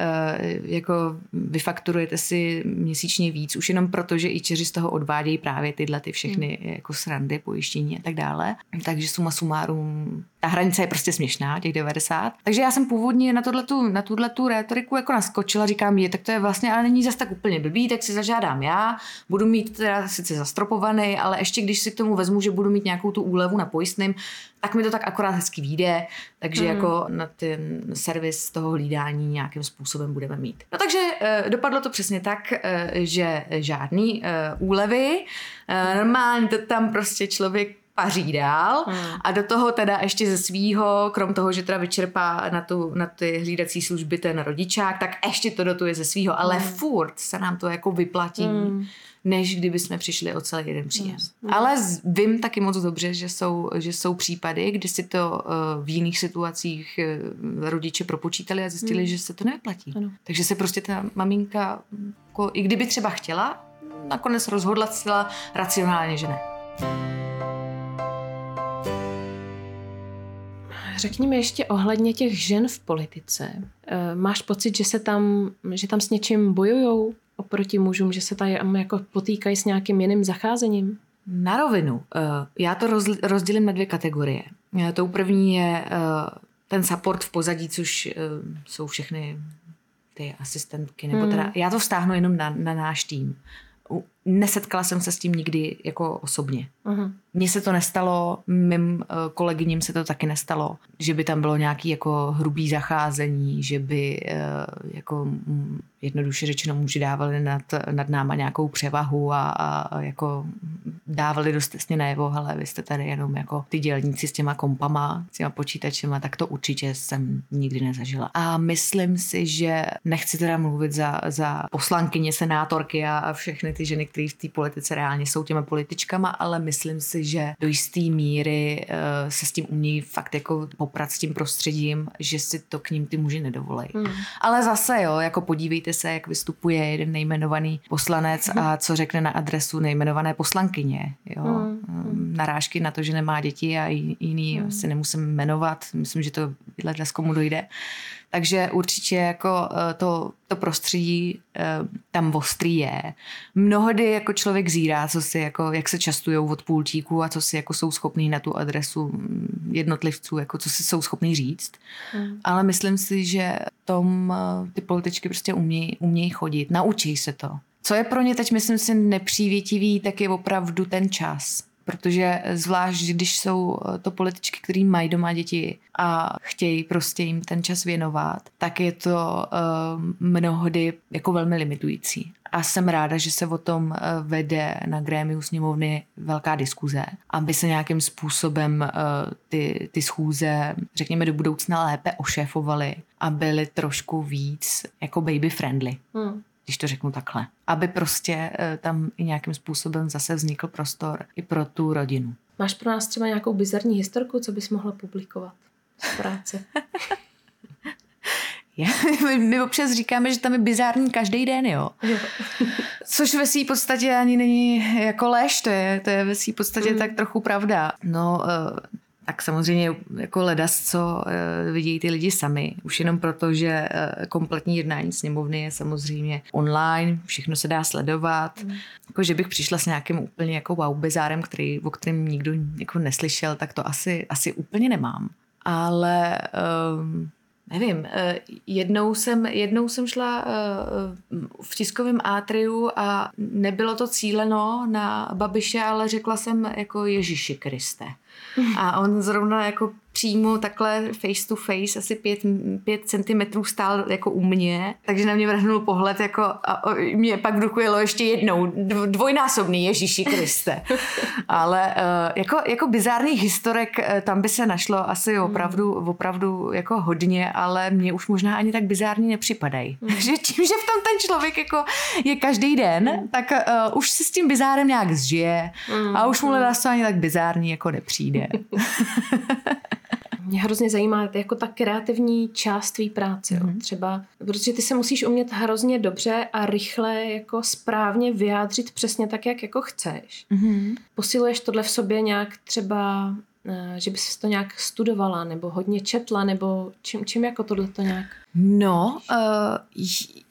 jako vyfakturujete si měsíčně víc, už jenom proto, že ičeři z toho odvádějí právě tyhle ty všechny jako srandy, pojištění a tak dále. Takže suma sumárum, ta hranice je prostě směšná, těch 90. Takže já jsem původně na tuhletu rétoriku jako naskočila, říkám, tak to je vlastně ale není zas tak úplně blbý, tak si zažádám já, budu mít teda sice zastropovaný, ale ještě když si k tomu vezmu, že budu mít nějakou tu úlevu na pojistném, tak mi to tak akorát hezky vyjde, takže jako na ten servis toho hlídání nějakým způsobem budeme mít. No takže dopadlo to přesně tak, že žádný úlevy, normálně to tam prostě člověk paří dál a do toho teda ještě ze svýho, krom toho, že teda vyčerpá na ty hlídací služby ten rodičák, tak ještě to dotuje ze svýho, ale furt se nám to jako vyplatí, než kdyby jsme přišli o celý jeden příjem. Ale vím taky moc dobře, že jsou případy, kdy si to v jiných situacích rodiče propočítali a zjistili, že se to nevyplatí. Ano. Takže se prostě ta maminka, jako, i kdyby třeba chtěla, nakonec rozhodla zcela racionálně, že ne. Řekni mi ještě ohledně těch žen v politice. Máš pocit, že tam s něčím bojujou oproti mužům, že se tam jako potýkají s nějakým jiným zacházením? Na rovinu. Já to rozdělím na dvě kategorie. Tou první je ten support v pozadí, což jsou všechny ty asistentky. Nebo teda, já to vztáhnu jenom na náš tým. Nesetkala jsem se s tím nikdy jako osobně. Mně se to nestalo, mým kolegyním se to taky nestalo, že by tam bylo nějaké jako hrubý zacházení, že by jako jednoduše řečeno muži dávali nad náma nějakou převahu a jako dávali dost jasně najevo, hele, vy jste tady jenom jako ty dělníci s těma kompama, s těma počítačema, tak to určitě jsem nikdy nezažila. A myslím si, že nechci teda mluvit za poslankyně, senátorky a všechny ty ženy, které v té politice reálně jsou těma političkama, ale myslím si, že do jisté míry se s tím umějí fakt jako poprat s tím prostředím, že si to k ním ty muži nedovolejí. Ale zase jo, jako podívejte se, jak vystupuje jeden nejmenovaný poslanec a co řekne na adresu nejmenované poslankyně. Jo. Narážky na to, že nemá děti a jiný si nemusím jmenovat. Myslím, že to bydlet dnes, komu dojde. Takže určitě jako to prostředí tam ostrý je. Mnohdy jako člověk zírá, co si jako, jak se častujou od pultíku a co si jako jsou schopní na tu adresu jednotlivců, jako co si jsou schopní říct. Ale myslím si, že tom ty političky prostě umějí chodit, naučí se to. Co je pro ně teď, myslím si, nepřívětivý, tak je opravdu ten čas. Protože zvlášť, když jsou to političky, který mají doma děti a chtějí prostě jim ten čas věnovat, tak je to mnohdy jako velmi limitující. A jsem ráda, že se o tom vede na grémiu sněmovny velká diskuze, aby se nějakým způsobem ty schůze, řekněme, do budoucna lépe ošéfovaly a byly trošku víc jako baby friendly. Když to řeknu takhle. Aby prostě tam i nějakým způsobem zase vznikl prostor i pro tu rodinu. Máš pro nás třeba nějakou bizarní historku, co bys mohla publikovat z práce? My občas říkáme, že tam je bizární každý den, jo. Což ve své podstatě ani není jako lež, to je ve své podstatě tak trochu pravda. No, tak samozřejmě jako ledas, co vidějí ty lidi sami. Už jenom proto, že kompletní jednání sněmovny je samozřejmě online, všechno se dá sledovat. Jako, že bych přišla s nějakým úplně jako wow bizárem, o kterém nikdo jako neslyšel, tak to asi úplně nemám. Ale nevím, jednou jsem šla v tiskovém átriu a nebylo to cíleno na Babiše, ale řekla jsem jako Ježíši Kriste. A on zrovna jako přímo takhle face to face asi 5 centimetrů stál jako u mě, takže na mě vrhnul pohled jako a mě pak vdukujelo ještě jednou dvojnásobný Ježíši Kriste. Ale jako bizárních historek tam by se našlo asi opravdu jako hodně, ale mě už možná ani tak bizární nepřipadají. Že tím, že v tom ten člověk jako je každý den, tak už se s tím bizárem nějak zžije a už mu hledáš to ani tak bizární jako nepřijde. Mě hrozně zajímá jako ta kreativní část tvý práce. Třeba, protože ty se musíš umět hrozně dobře a rychle jako správně vyjádřit přesně tak, jak jako chceš. Posiluješ tohle v sobě nějak třeba, že bys to nějak studovala nebo hodně četla, nebo čím jako tohle to nějak? No,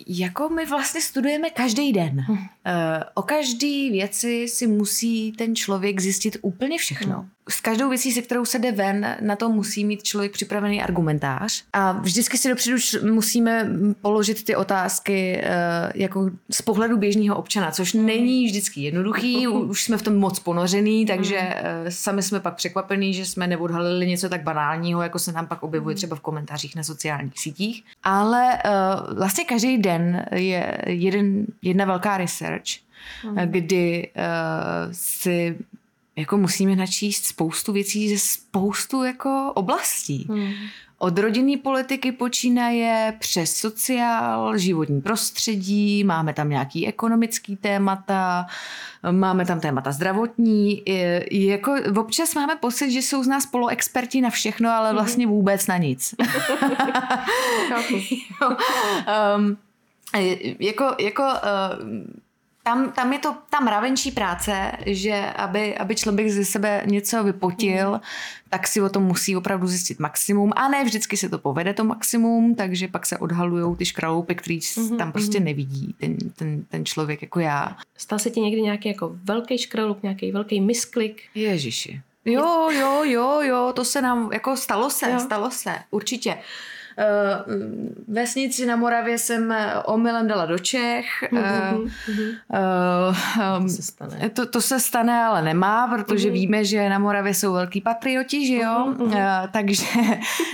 jako my vlastně studujeme každý den. O každý věci si musí ten člověk zjistit úplně všechno. S každou věcí, se kterou se jde ven, na to musí mít člověk připravený argumentář. A vždycky si dopředu musíme položit ty otázky jako z pohledu běžného občana, což není vždycky jednoduchý, už jsme v tom moc ponořený, takže sami jsme pak překvapení, že jsme neodhalili něco tak banálního, jako se nám pak objevuje třeba v komentářích na sociálních sítích. Ale vlastně každý den je jedna velká research, kdy si jako musíme načíst spoustu věcí ze spoustu jako oblastí. Od rodinné politiky počínaje přes sociál, životní prostředí, máme tam nějaký ekonomický témata, máme tam témata zdravotní. Jako občas máme pocit, že jsou z nás poloexperti na všechno, ale vlastně vůbec na nic. Tam je to ta mravenčí práce, že aby člověk ze sebe něco vypotil, tak si o tom musí opravdu zjistit maximum. A ne vždycky se to povede to maximum, takže pak se odhalujou ty škraloupy, který tam prostě nevidí ten člověk jako já. Stal se ti někdy nějaký jako velký škraloup, nějaký velký misklik? Ježiši. Jo, to se nám, jako stalo se, určitě. Vesnici na Moravě jsem omylem dala do Čech. To se stane, ale nemá, protože víme, že na Moravě jsou velký patrioti, že jo?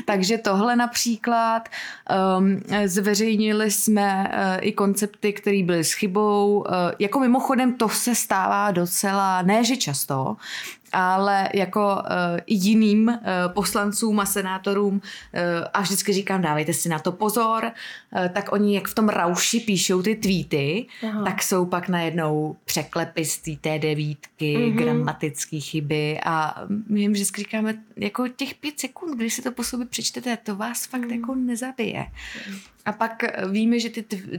Takže tohle například. Zveřejnili jsme i koncepty, které byly s chybou. Jako mimochodem to se stává docela, ne že často, ale jako i jiným poslancům a senátorům a vždycky říkám, dávejte si na to pozor, tak oni jak v tom rauši píšou ty tweety, tak jsou pak najednou překlepy z té devítky, gramatické chyby a my jim vždycky říkáme, jako těch 5 sekund, když si to po sobě přečtete, to vás fakt jako nezabije. A pak víme, že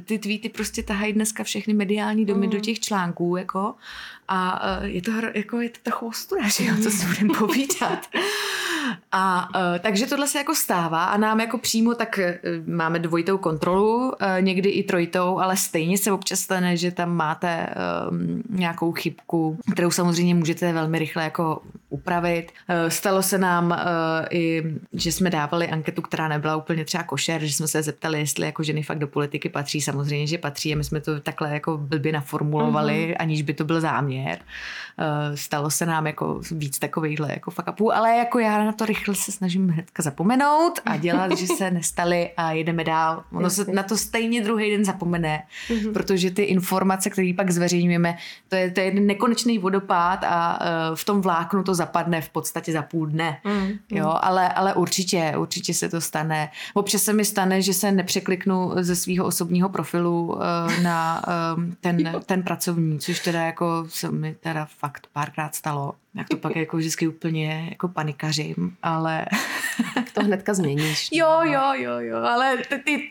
ty tweety prostě tahají dneska všechny mediální domy do těch článků, jako a je to trochu ostuda, že jo, co si budeme povídat. A takže tohle se jako stává a nám jako přímo tak máme dvojitou kontrolu, někdy i trojitou, ale stejně se občas stane, že tam máte nějakou chybku, kterou samozřejmě můžete velmi rychle jako upravit. Stalo se nám i, že jsme dávali anketu, která nebyla úplně třeba košer, že jsme se zeptali, jestli jako ženy fakt do politiky patří. Samozřejmě, že patří a my jsme to takhle jako blbě naformulovali, aniž by to byl záměr. Stalo se nám jako víc takovejhle jako fuck upů, ale jako já na to rychle se snažím hnedka zapomenout a dělat, že se nestaly a jedeme dál. Ono se na to stejně druhý den zapomene, protože ty informace, které pak zveřejňujeme, to je jeden nekonečný vodopád a v tom vláknu to zapadne v podstatě za půl dne. Jo, ale určitě se to stane. Občas se mi stane, že se nepřekliknu ze svého osobního profilu na ten pracovní, což teda jako se mi teda fakt párkrát stalo. Tak to pak jako vždycky úplně jako panikařím, ale... Tak to hnedka změníš. Jo, ale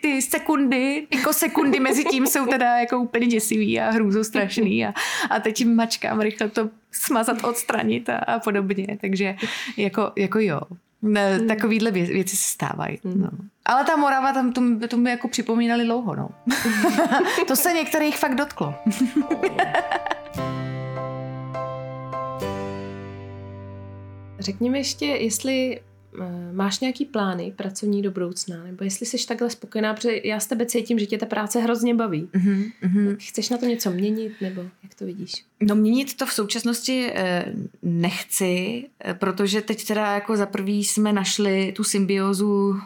ty sekundy, jako sekundy mezi tím jsou teda jako úplně děsivý a hrůzostrašný a teď mačkám rychle to smazat, odstranit a podobně, takže jako jo. Takovýhle věci se stávají. No. Ale ta Morava, tam to mi jako připomínali dlouho. No. To se některých fakt dotklo. Řekni mi ještě, jestli máš nějaký plány pracovní do budoucna, nebo jestli jsi takhle spokojená, protože já s tebe cítím, že tě ta práce hrozně baví. Tak chceš na to něco měnit, nebo jak to vidíš? No měnit to v současnosti nechci, protože teď teda jako za prvý jsme našli tu symbiozu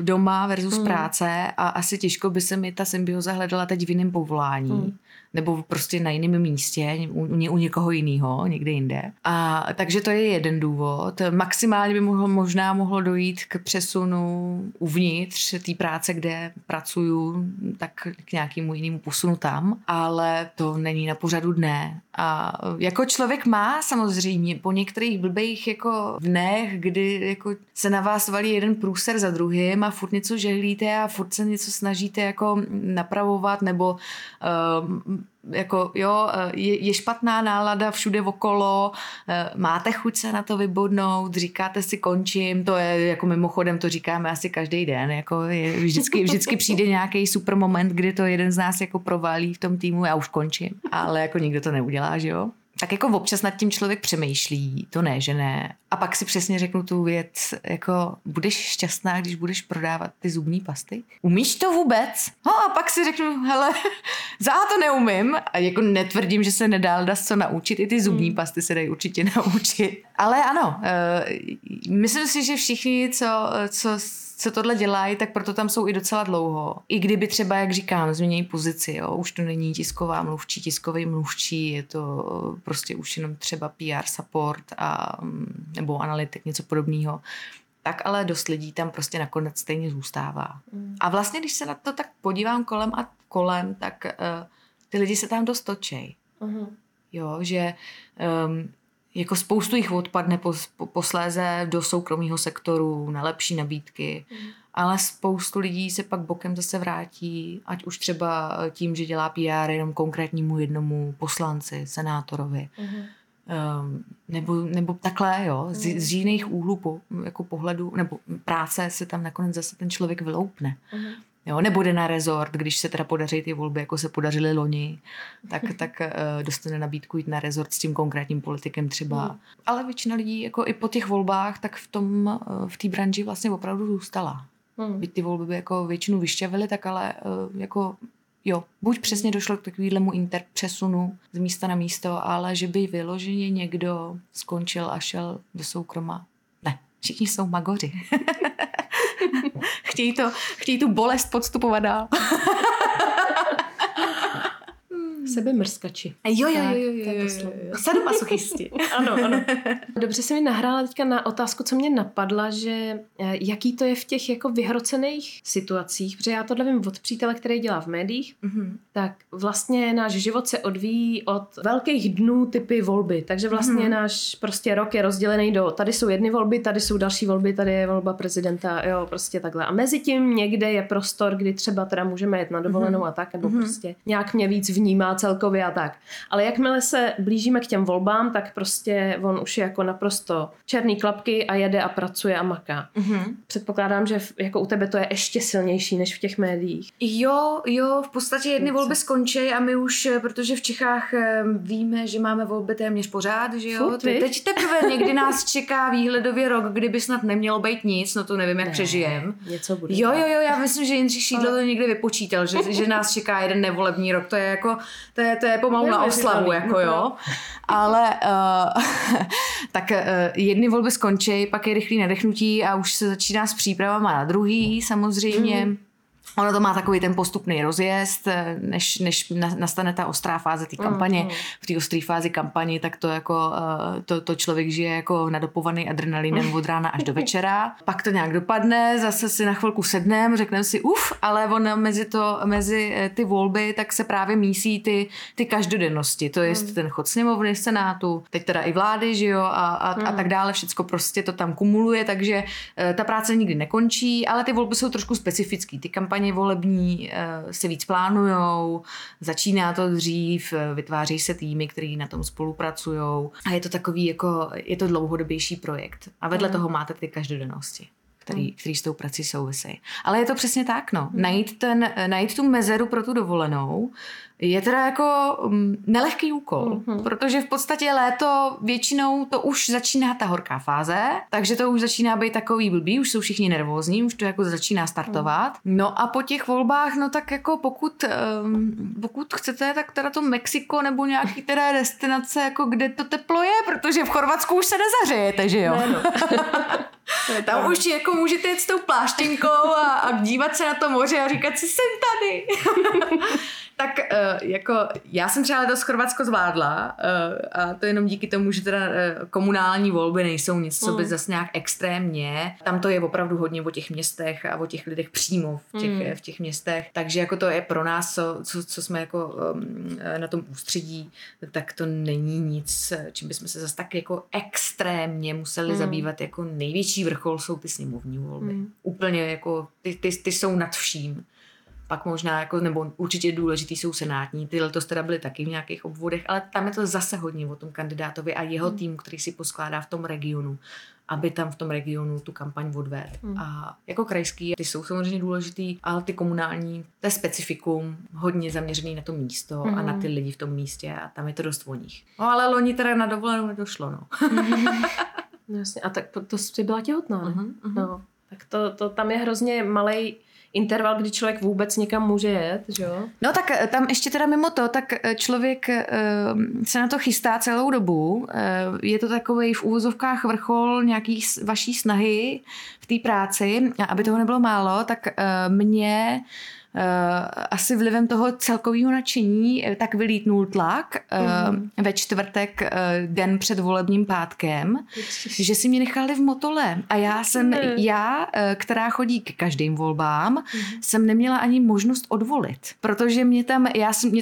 doma versus práce a asi těžko by se mi ta symbioza hledala teď v jiném povolání. Nebo prostě na jiném místě, u někoho jiného, někde jinde. A takže to je jeden důvod. Maximálně by možná mohlo dojít k přesunu uvnitř té práce, kde pracuju, tak k nějakému jinému posunu tam, ale to není na pořadu dne. A jako člověk má samozřejmě po některých blbejch jako dnech, kdy jako se na vás valí jeden průser za druhým a furt něco žehlíte a furt se něco snažíte jako napravovat nebo jako jo, je špatná nálada všude okolo, máte chuť se na to vybodnout, říkáte si končím, to je jako mimochodem, to říkáme asi každý den, jako je, vždycky přijde nějaký super moment, kdy to jeden z nás jako proválí v tom týmu, já už končím, ale jako nikdo to neudělá, že jo. Tak jako občas nad tím člověk přemýšlí, to ne, že ne. A pak si přesně řeknu tu věc, jako budeš šťastná, když budeš prodávat ty zubní pasty? Umíš to vůbec? A pak si řeknu, hele, já to neumím. A jako netvrdím, že se nedá co naučit, i ty zubní pasty se dají určitě naučit. Ale ano, myslím si, že všichni, co tohle dělají, tak proto tam jsou i docela dlouho. I kdyby třeba, jak říkám, změní pozici, jo? Už to není tisková mluvčí, tiskový mluvčí, je to prostě už jenom třeba PR support a, nebo analytik, něco podobného. Tak ale dost lidí tam prostě nakonec stejně zůstává. A vlastně, když se na to tak podívám kolem a kolem, tak ty lidi se tam dost točej. Jo, že... jako spoustu jich odpadne posléze do soukromého sektoru na lepší nabídky, ale spoustu lidí se pak bokem zase vrátí, ať už třeba tím, že dělá PR jenom konkrétnímu jednomu poslanci, senátorovi, nebo takhle, jo, z jiných úhlů jako pohledu, nebo práce se tam nakonec zase ten člověk vyloupne. Jo, nebo jde na rezort, když se teda podaří ty volby, jako se podařily loni, tak dostane nabídku jít na rezort s tím konkrétním politikem třeba. Ale většina lidí jako i po těch volbách, tak v té branži vlastně opravdu zůstala. Byť ty volby by jako většinu vyšťavily, tak ale jako jo, buď přesně došlo k takovému přesunu z místa na místo, ale že by vyloženě někdo skončil a šel do soukroma. Ne, všichni jsou magoři. Chtějí tu bolest podstupovat dál. Sebemrskači. Jo. Sadomasochisti. Ano. Dobře se mi nahrála teďka na otázku, co mě napadla, že jaký to je v těch jako vyhrocených situacích, protože já tohle vím od přítele, který dělá v médiích, tak vlastně náš život se odvíjí od velkých dnů typy volby, takže vlastně náš prostě rok je rozdělený do tady jsou jedny volby, tady jsou další volby, tady je volba prezidenta, jo, prostě takhle. A mezi tím někde je prostor, kdy třeba teda můžeme jet na dovolenou a tak, nebo prostě nějak mě víc vnímá celkově a tak. Ale jakmile se blížíme k těm volbám, tak prostě on už je jako naprosto černý klapky a jede a pracuje a maká. Mm-hmm. Předpokládám, že jako u tebe to je ještě silnější než v těch médiích. Jo, v podstatě jedny volby skončí a my už, protože v Čechách víme, že máme volby téměř pořád, že jo? Teď teprve někdy nás čeká výhledově rok, kdyby snad nemělo být nic, no to nevím, jak přežijem. Něco bude. Jo, já myslím, že Jindřich Šídlo to někde vypočítal, že nás čeká jeden nevolební rok, to je jako, to je pomalu na oslavu, jako jo. Ale tak jedny volby skončí, pak je rychlý nadechnutí a už se začíná s přípravama na druhý samozřejmě. Mm. Ono to má takový ten postupný rozjezd, než nastane ta ostrá fáze té kampaně. Mm. V té ostré fázi kampaně, tak to jako to člověk žije jako nadopovaný adrenalinem od rána až do večera. Pak to nějak dopadne, zase si na chvilku sednem, řekneme si ale on mezi ty volby tak se právě mísí ty každodennosti. To je ten chod sněmovny, senátu, teď teda i vlády, že jo, a tak dále. Všecko prostě to tam kumuluje, takže ta práce nikdy nekončí, ale ty volby jsou trošku specifický. Ty kampaně volební se víc plánujou, začíná to dřív, vytváří se týmy, který na tom spolupracujou a je to takový jako, je to dlouhodobější projekt. A vedle toho máte ty každodennosti, který s tou prací souvisejí. Ale je to přesně tak, no. Najít tu mezeru pro tu dovolenou je teda jako nelehký úkol, protože v podstatě léto většinou to už začíná ta horká fáze, takže to už začíná být takový blbý, už jsou všichni nervózní, už to jako začíná startovat. No a po těch volbách, no tak jako pokud chcete, tak teda to Mexiko nebo nějaký teda destinace, jako kde to teplo je, protože v Chorvatsku už se nezařejete, že jo? Ne, no. Tam už jako můžete jít s tou pláštěnkou a dívat se na to moře a říkat si, jsem tady. Tak jako já jsem třeba letos Chorvatsko zvládla a to jenom díky tomu, že teda komunální volby nejsou nic, co by zase nějak extrémně. Tam to je opravdu hodně o těch městech a o těch lidech přímo v těch městech. Takže jako to je pro nás, co jsme jako na tom ústředí, tak to není nic, čím bychom se zase tak jako extrémně museli zabývat. Jako největší vrchol jsou ty sněmovní volby. Úplně jako ty jsou nad vším. Pak možná, jako, nebo určitě důležitý jsou senátní, ty letos teda byly taky v nějakých obvodech, ale tam je to zase hodně o tom kandidátovi a jeho týmu, který si poskládá v tom regionu, aby tam v tom regionu tu kampaň odvedl. A jako krajský, ty jsou samozřejmě důležitý, ale ty komunální, to je specifikum, hodně zaměřený na to místo a na ty lidi v tom místě a tam je to dost o nich. No ale loni teda na dovolenou nedošlo, no. Jasně, a tak to jsi byla těhotná, ne? No, tak to tam je hrozně malej interval, kdy člověk vůbec někam může jet, že jo? No tak tam ještě teda mimo to, tak člověk se na to chystá celou dobu. Je to takovej v úvozovkách vrchol nějaký vaší snahy v té práci. A aby toho nebylo málo, tak mě asi vlivem toho celkového nadšení tak vylítnul tlak ve čtvrtek den před volebním pátkem, že si mě nechali v motole. A já, která chodí k každým volbám, jsem neměla ani možnost odvolit. Protože mě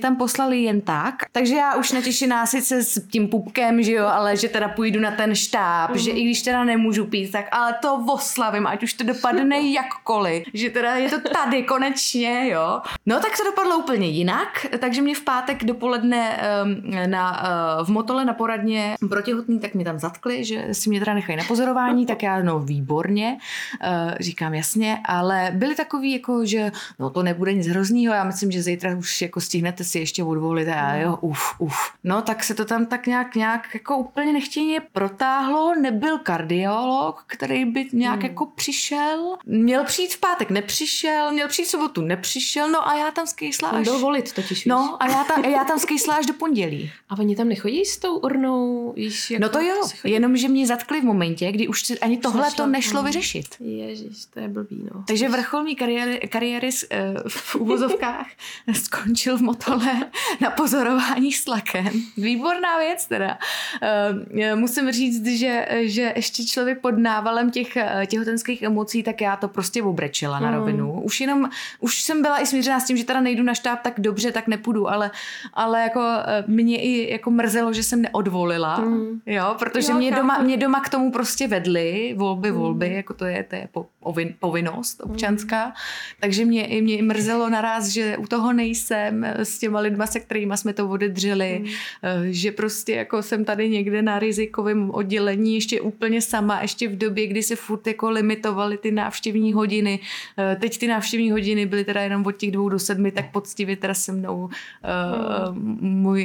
tam poslali jen tak. Takže já už natěšená sice s tím pupkem, že jo, ale že teda půjdu na ten štáb, že i když teda nemůžu pít, tak ale to oslavím, ať už to dopadne jakkoliv. Že teda je to tady konečně. Jo. No tak se dopadlo úplně jinak, takže mě v pátek dopoledne v Motole na poradně protihotný, tak mě tam zatkli, že si mě teda nechají na pozorování, tak já no výborně, říkám jasně, ale byli takový jako, že no to nebude nic hroznýho, já myslím, že zítra už jako stihnete si ještě odvolit a jo, No tak se to tam tak nějak jako úplně nechtěně protáhlo, nebyl kardiolog, který by nějak jako přišel, měl přijít v pátek, nepřišel, měl přijít v sobotu, nepřišel, no a já tam skýsla až... Dovolit totiž. No a já tam skýsla až do pondělí. A oni tam nechodí s tou urnou? Již jako no to jo, jenomže mě zatkli v momentě, kdy už ani tohle to nešlo vyřešit. Ježiš, to je blbý, no. Takže vrchol mý kariéry v uvozovkách skončil v Motole na pozorování s tlakem. Výborná věc teda. Musím říct, že ještě člověk pod návalem těch těhotenských emocí, tak já to prostě obrečela na rovinu. Už jsem byla i smířená s tím, že teda nejdu na štáb, tak dobře, tak nepůjdu, ale jako mě i jako mrzelo, že jsem neodvolila, jo, protože mě doma k tomu prostě vedly volby, jako to je povinnost občanská, takže mě mrzelo naraz, že u toho nejsem s těma lidma, se kterýma jsme to odedřili, že prostě jako jsem tady někde na rizikovém oddělení ještě úplně sama, ještě v době, kdy se furt jako limitovaly ty návštěvní hodiny. Teď ty návštěvní hodiny byly teda jenom od těch 2 do 7, tak poctivě teda se mnou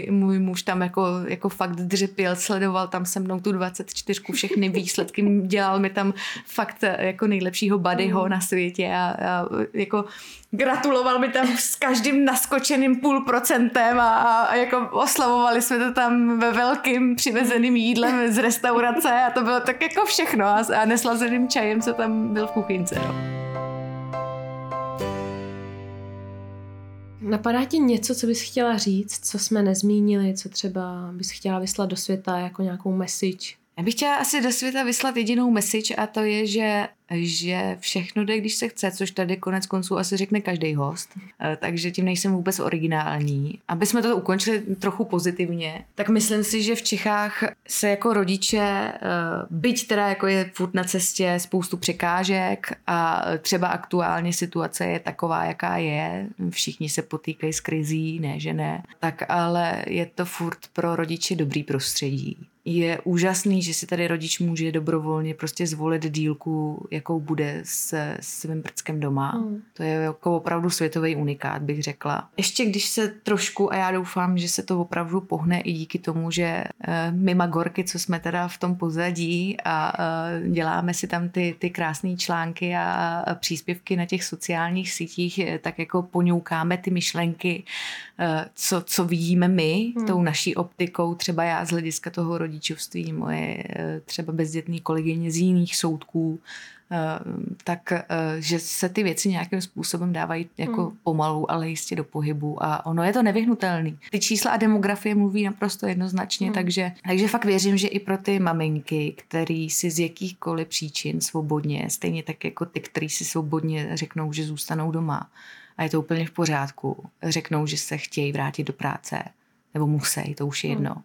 můj muž tam jako fakt dřepil, sledoval tam se mnou tu 24, všechny výsledky, dělal mi tam fakt jako nejlepšího buddyho na světě a jako gratuloval mi tam s každým naskočeným 0,5% a jako oslavovali jsme to tam ve velkým přivezeným jídlem z restaurace a to bylo tak jako všechno a neslazeným čajem, co tam byl v kuchynce. No. Napadá ti něco, co bys chtěla říct, co jsme nezmínili, co třeba bys chtěla vyslat do světa jako nějakou message? Já bych chtěla asi do světa vyslat jedinou message a to je, že všechno jde, když se chce, což tady konec konců asi řekne každý host, takže tím nejsem vůbec originální. Aby jsme to ukončili trochu pozitivně, tak myslím si, že v Čechách se jako rodiče, byť teda jako je furt na cestě spoustu překážek a třeba aktuálně situace je taková, jaká je, všichni se potýkají s krizí, ne že ne, tak ale je to furt pro rodiče dobrý prostředí. Je úžasný, že si tady rodič může dobrovolně prostě zvolit dílku, jakou bude se svým prckem doma. To je jako opravdu světový unikát, bych řekla. Ještě když se trošku, a já doufám, že se to opravdu pohne i díky tomu, že my magorky, co jsme teda v tom pozadí a děláme si tam ty krásné články a příspěvky na těch sociálních sítích, tak jako poňoukáme ty myšlenky, co vidíme my, tou naší optikou, třeba já z hlediska toho rodičovství, moje třeba bezdětné kolegyně z jiných soudků, tak, že se ty věci nějakým způsobem dávají jako pomalu, ale jistě do pohybu a ono je to nevyhnutelný. Ty čísla a demografie mluví naprosto jednoznačně, takže fakt věřím, že i pro ty maminky, který si z jakýchkoliv příčin svobodně, stejně tak jako ty, který si svobodně řeknou, že zůstanou doma a je to úplně v pořádku, řeknou, že se chtějí vrátit do práce, nebo musí, to už je jedno,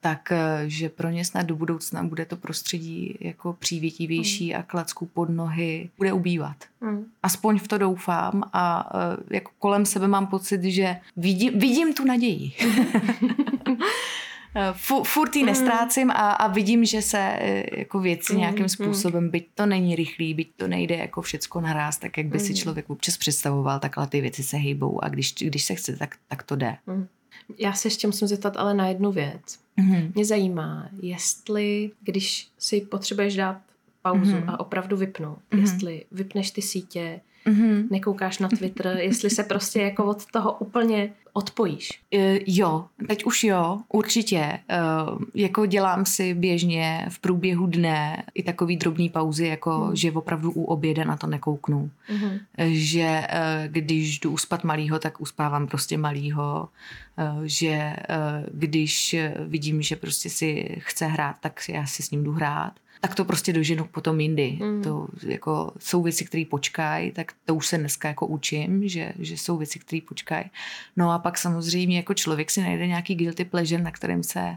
takže pro ně snad do budoucna bude to prostředí jako přívětivější a klacků pod nohy bude ubývat. Aspoň v to doufám a jako kolem sebe mám pocit, že vidím tu naději. Furt ji nestrácím a vidím, že se jako věci nějakým způsobem, byť to není rychlý, byť to nejde jako všecko naráz, tak jak by si člověk občas představoval, takhle ty věci se hýbou a když se chce, tak to jde. Já se ještě musím zeptat ale na jednu věc. Mě zajímá, jestli, když si potřebuješ dát pauzu a opravdu vypnout, jestli vypneš ty sítě, nekoukáš na Twitter, jestli se prostě jako od toho úplně odpojíš. Jo, teď už jo, určitě. Jako dělám si běžně v průběhu dne i takový drobný pauzy, jako že opravdu u oběda na to nekouknu. Že když jdu uspat malýho, tak uspávám prostě malýho. Že když vidím, že prostě si chce hrát, tak já si s ním jdu hrát. Tak to prostě doženu potom jindy. To jako jsou věci, které počkají, tak to už se dneska jako učím, že jsou věci, které počkají. No a pak samozřejmě jako člověk si najde nějaký guilty pleasure, na kterém se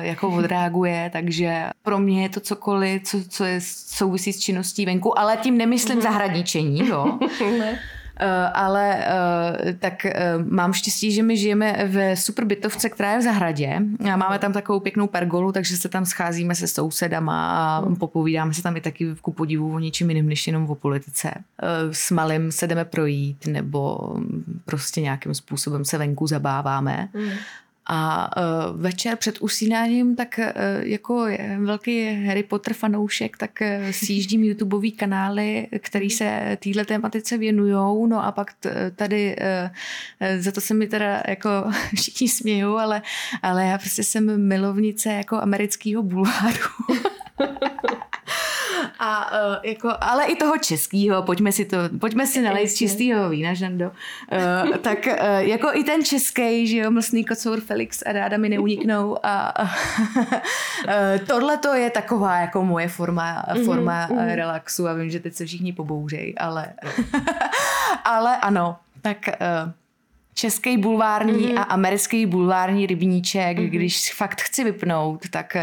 jako odreaguje, takže pro mě je to cokoliv, co je souvisí s činností venku, ale tím nemyslím zahradničení, jo. Ale tak mám štěstí, že my žijeme ve super bytovce, která je v zahradě a máme tam takovou pěknou pergolu, takže se tam scházíme se sousedama a popovídáme se tam i taky ku podivu o něčím jiným, než jenom o politice. S malým se jdeme projít nebo prostě nějakým způsobem se venku zabáváme. A večer před usínáním tak jako velký Harry Potter fanoušek, tak sjíždím YouTubeový kanály, který se téhle tématice věnujou, no a pak tady za to se mi teda jako všichni smějou, ale já prostě jsem milovnice jako amerického bulváru. A jako, ale i toho českýho, pojďme si nalejt čistýho vína, Žando. Tak jako i ten český, že jo, mlsný kocour Felix a ráda mi neuniknou a tohle to je taková jako moje forma relaxu a vím, že teď se všichni pobouřejí, ale ano, tak český bulvární a americký bulvární rybníček, když fakt chci vypnout, tak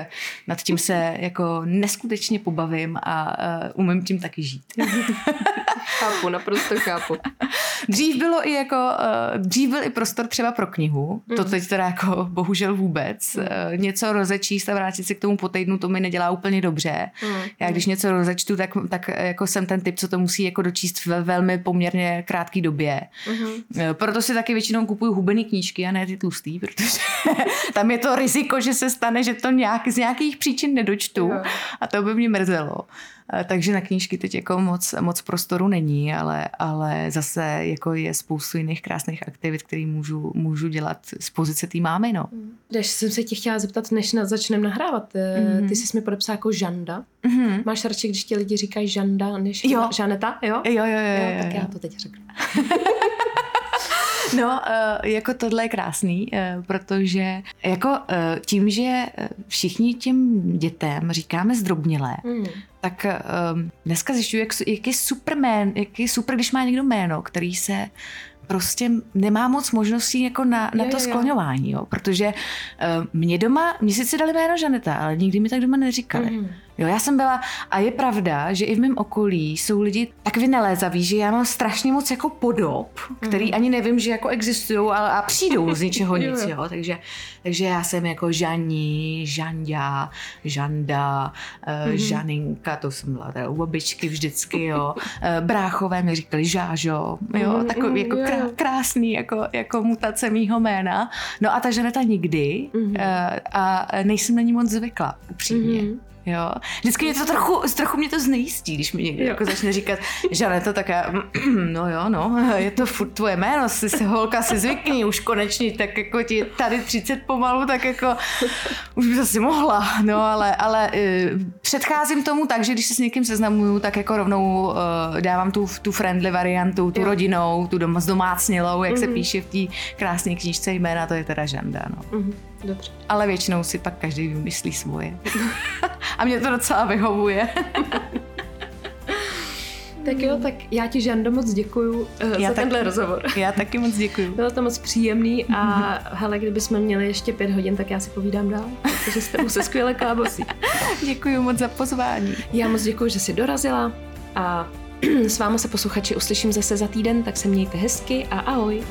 nad tím se jako neskutečně pobavím a umím tím taky žít. Chápu, naprosto chápu. Dřív byl i prostor třeba pro knihu, to teď teda jako bohužel vůbec. Něco rozečíst a vrátit se k tomu po týdnu, to mi nedělá úplně dobře. Já když něco rozečtu, tak jako jsem ten typ, co to musí jako dočíst ve velmi poměrně krátké době. Proto si taky většinou kupuju hubený knížky a ne ty tlustý, protože tam je to riziko, že se stane, že to z nějakých příčin nedočtu a to by mě mrzelo. Takže na knížky teď jako moc prostoru není, ale zase jako je spoustu jiných krásných aktivit, které můžu dělat z pozice té mámy. No. Když jsem se tě chtěla zeptat, než začneme nahrávat, ty jsi mi podepsala jako Žanda. Máš radši, když ti lidi říkají Žanda než Žaneta? Jo, tak já to teď řeknu. No, jako tohle je krásný, protože jako tím, že všichni těm dětem říkáme zdrobnělé, tak dneska zjišťuji, jak je super, když má někdo jméno, který se prostě nemá moc možností jako na to skloňování, jo, protože mě sice dali jméno Žaneta, ale nikdy mi tak doma neříkali. Jo, já jsem byla, a je pravda, že i v mém okolí jsou lidi tak vynalézaví, že já mám strašně moc jako podob, který ani nevím, že jako existují a přijdou z ničeho nic, jo, takže já jsem jako Žaní, Žanda, Žanda, Žaninka, to jsem byla teda u babičky vždycky, jo, bráchové mi říkali Žážo, jo, takový jako krásný jako mutace mýho jména, no a ta Žaneta nikdy a nejsem na ní moc zvykla, upřímně. Jo. Vždycky mě to trochu mě to znejistí, když mi někdo jako začne říkat, Žaneto, tak já, je to furt tvoje jméno, holka si zvykni, už konečně, tak jako ti tady 30 pomalu, tak jako už by to si mohla, no ale předcházím tomu tak, že když se s někým seznamuju, tak jako rovnou dávám tu friendly variantu, tu rodinou, tu zdomácnělou, jak se píše v té krásné knížce jména, to je teda Žanda, no. Dobře. Ale většinou si pak každý vymyslí svoje. A mě to docela vyhovuje. Tak jo, tak já ti, Žando, moc děkuju za tenhle rozhovor. Já taky moc děkuju. Bylo to moc příjemný a hele, kdybychom měli ještě 5 hodin, tak já si povídám dál, protože s tebou se skvěle klábosí. Děkuju moc za pozvání. Já moc děkuju, že jsi dorazila a s váma se, posluchači, uslyším zase za týden, tak se mějte hezky a ahoj.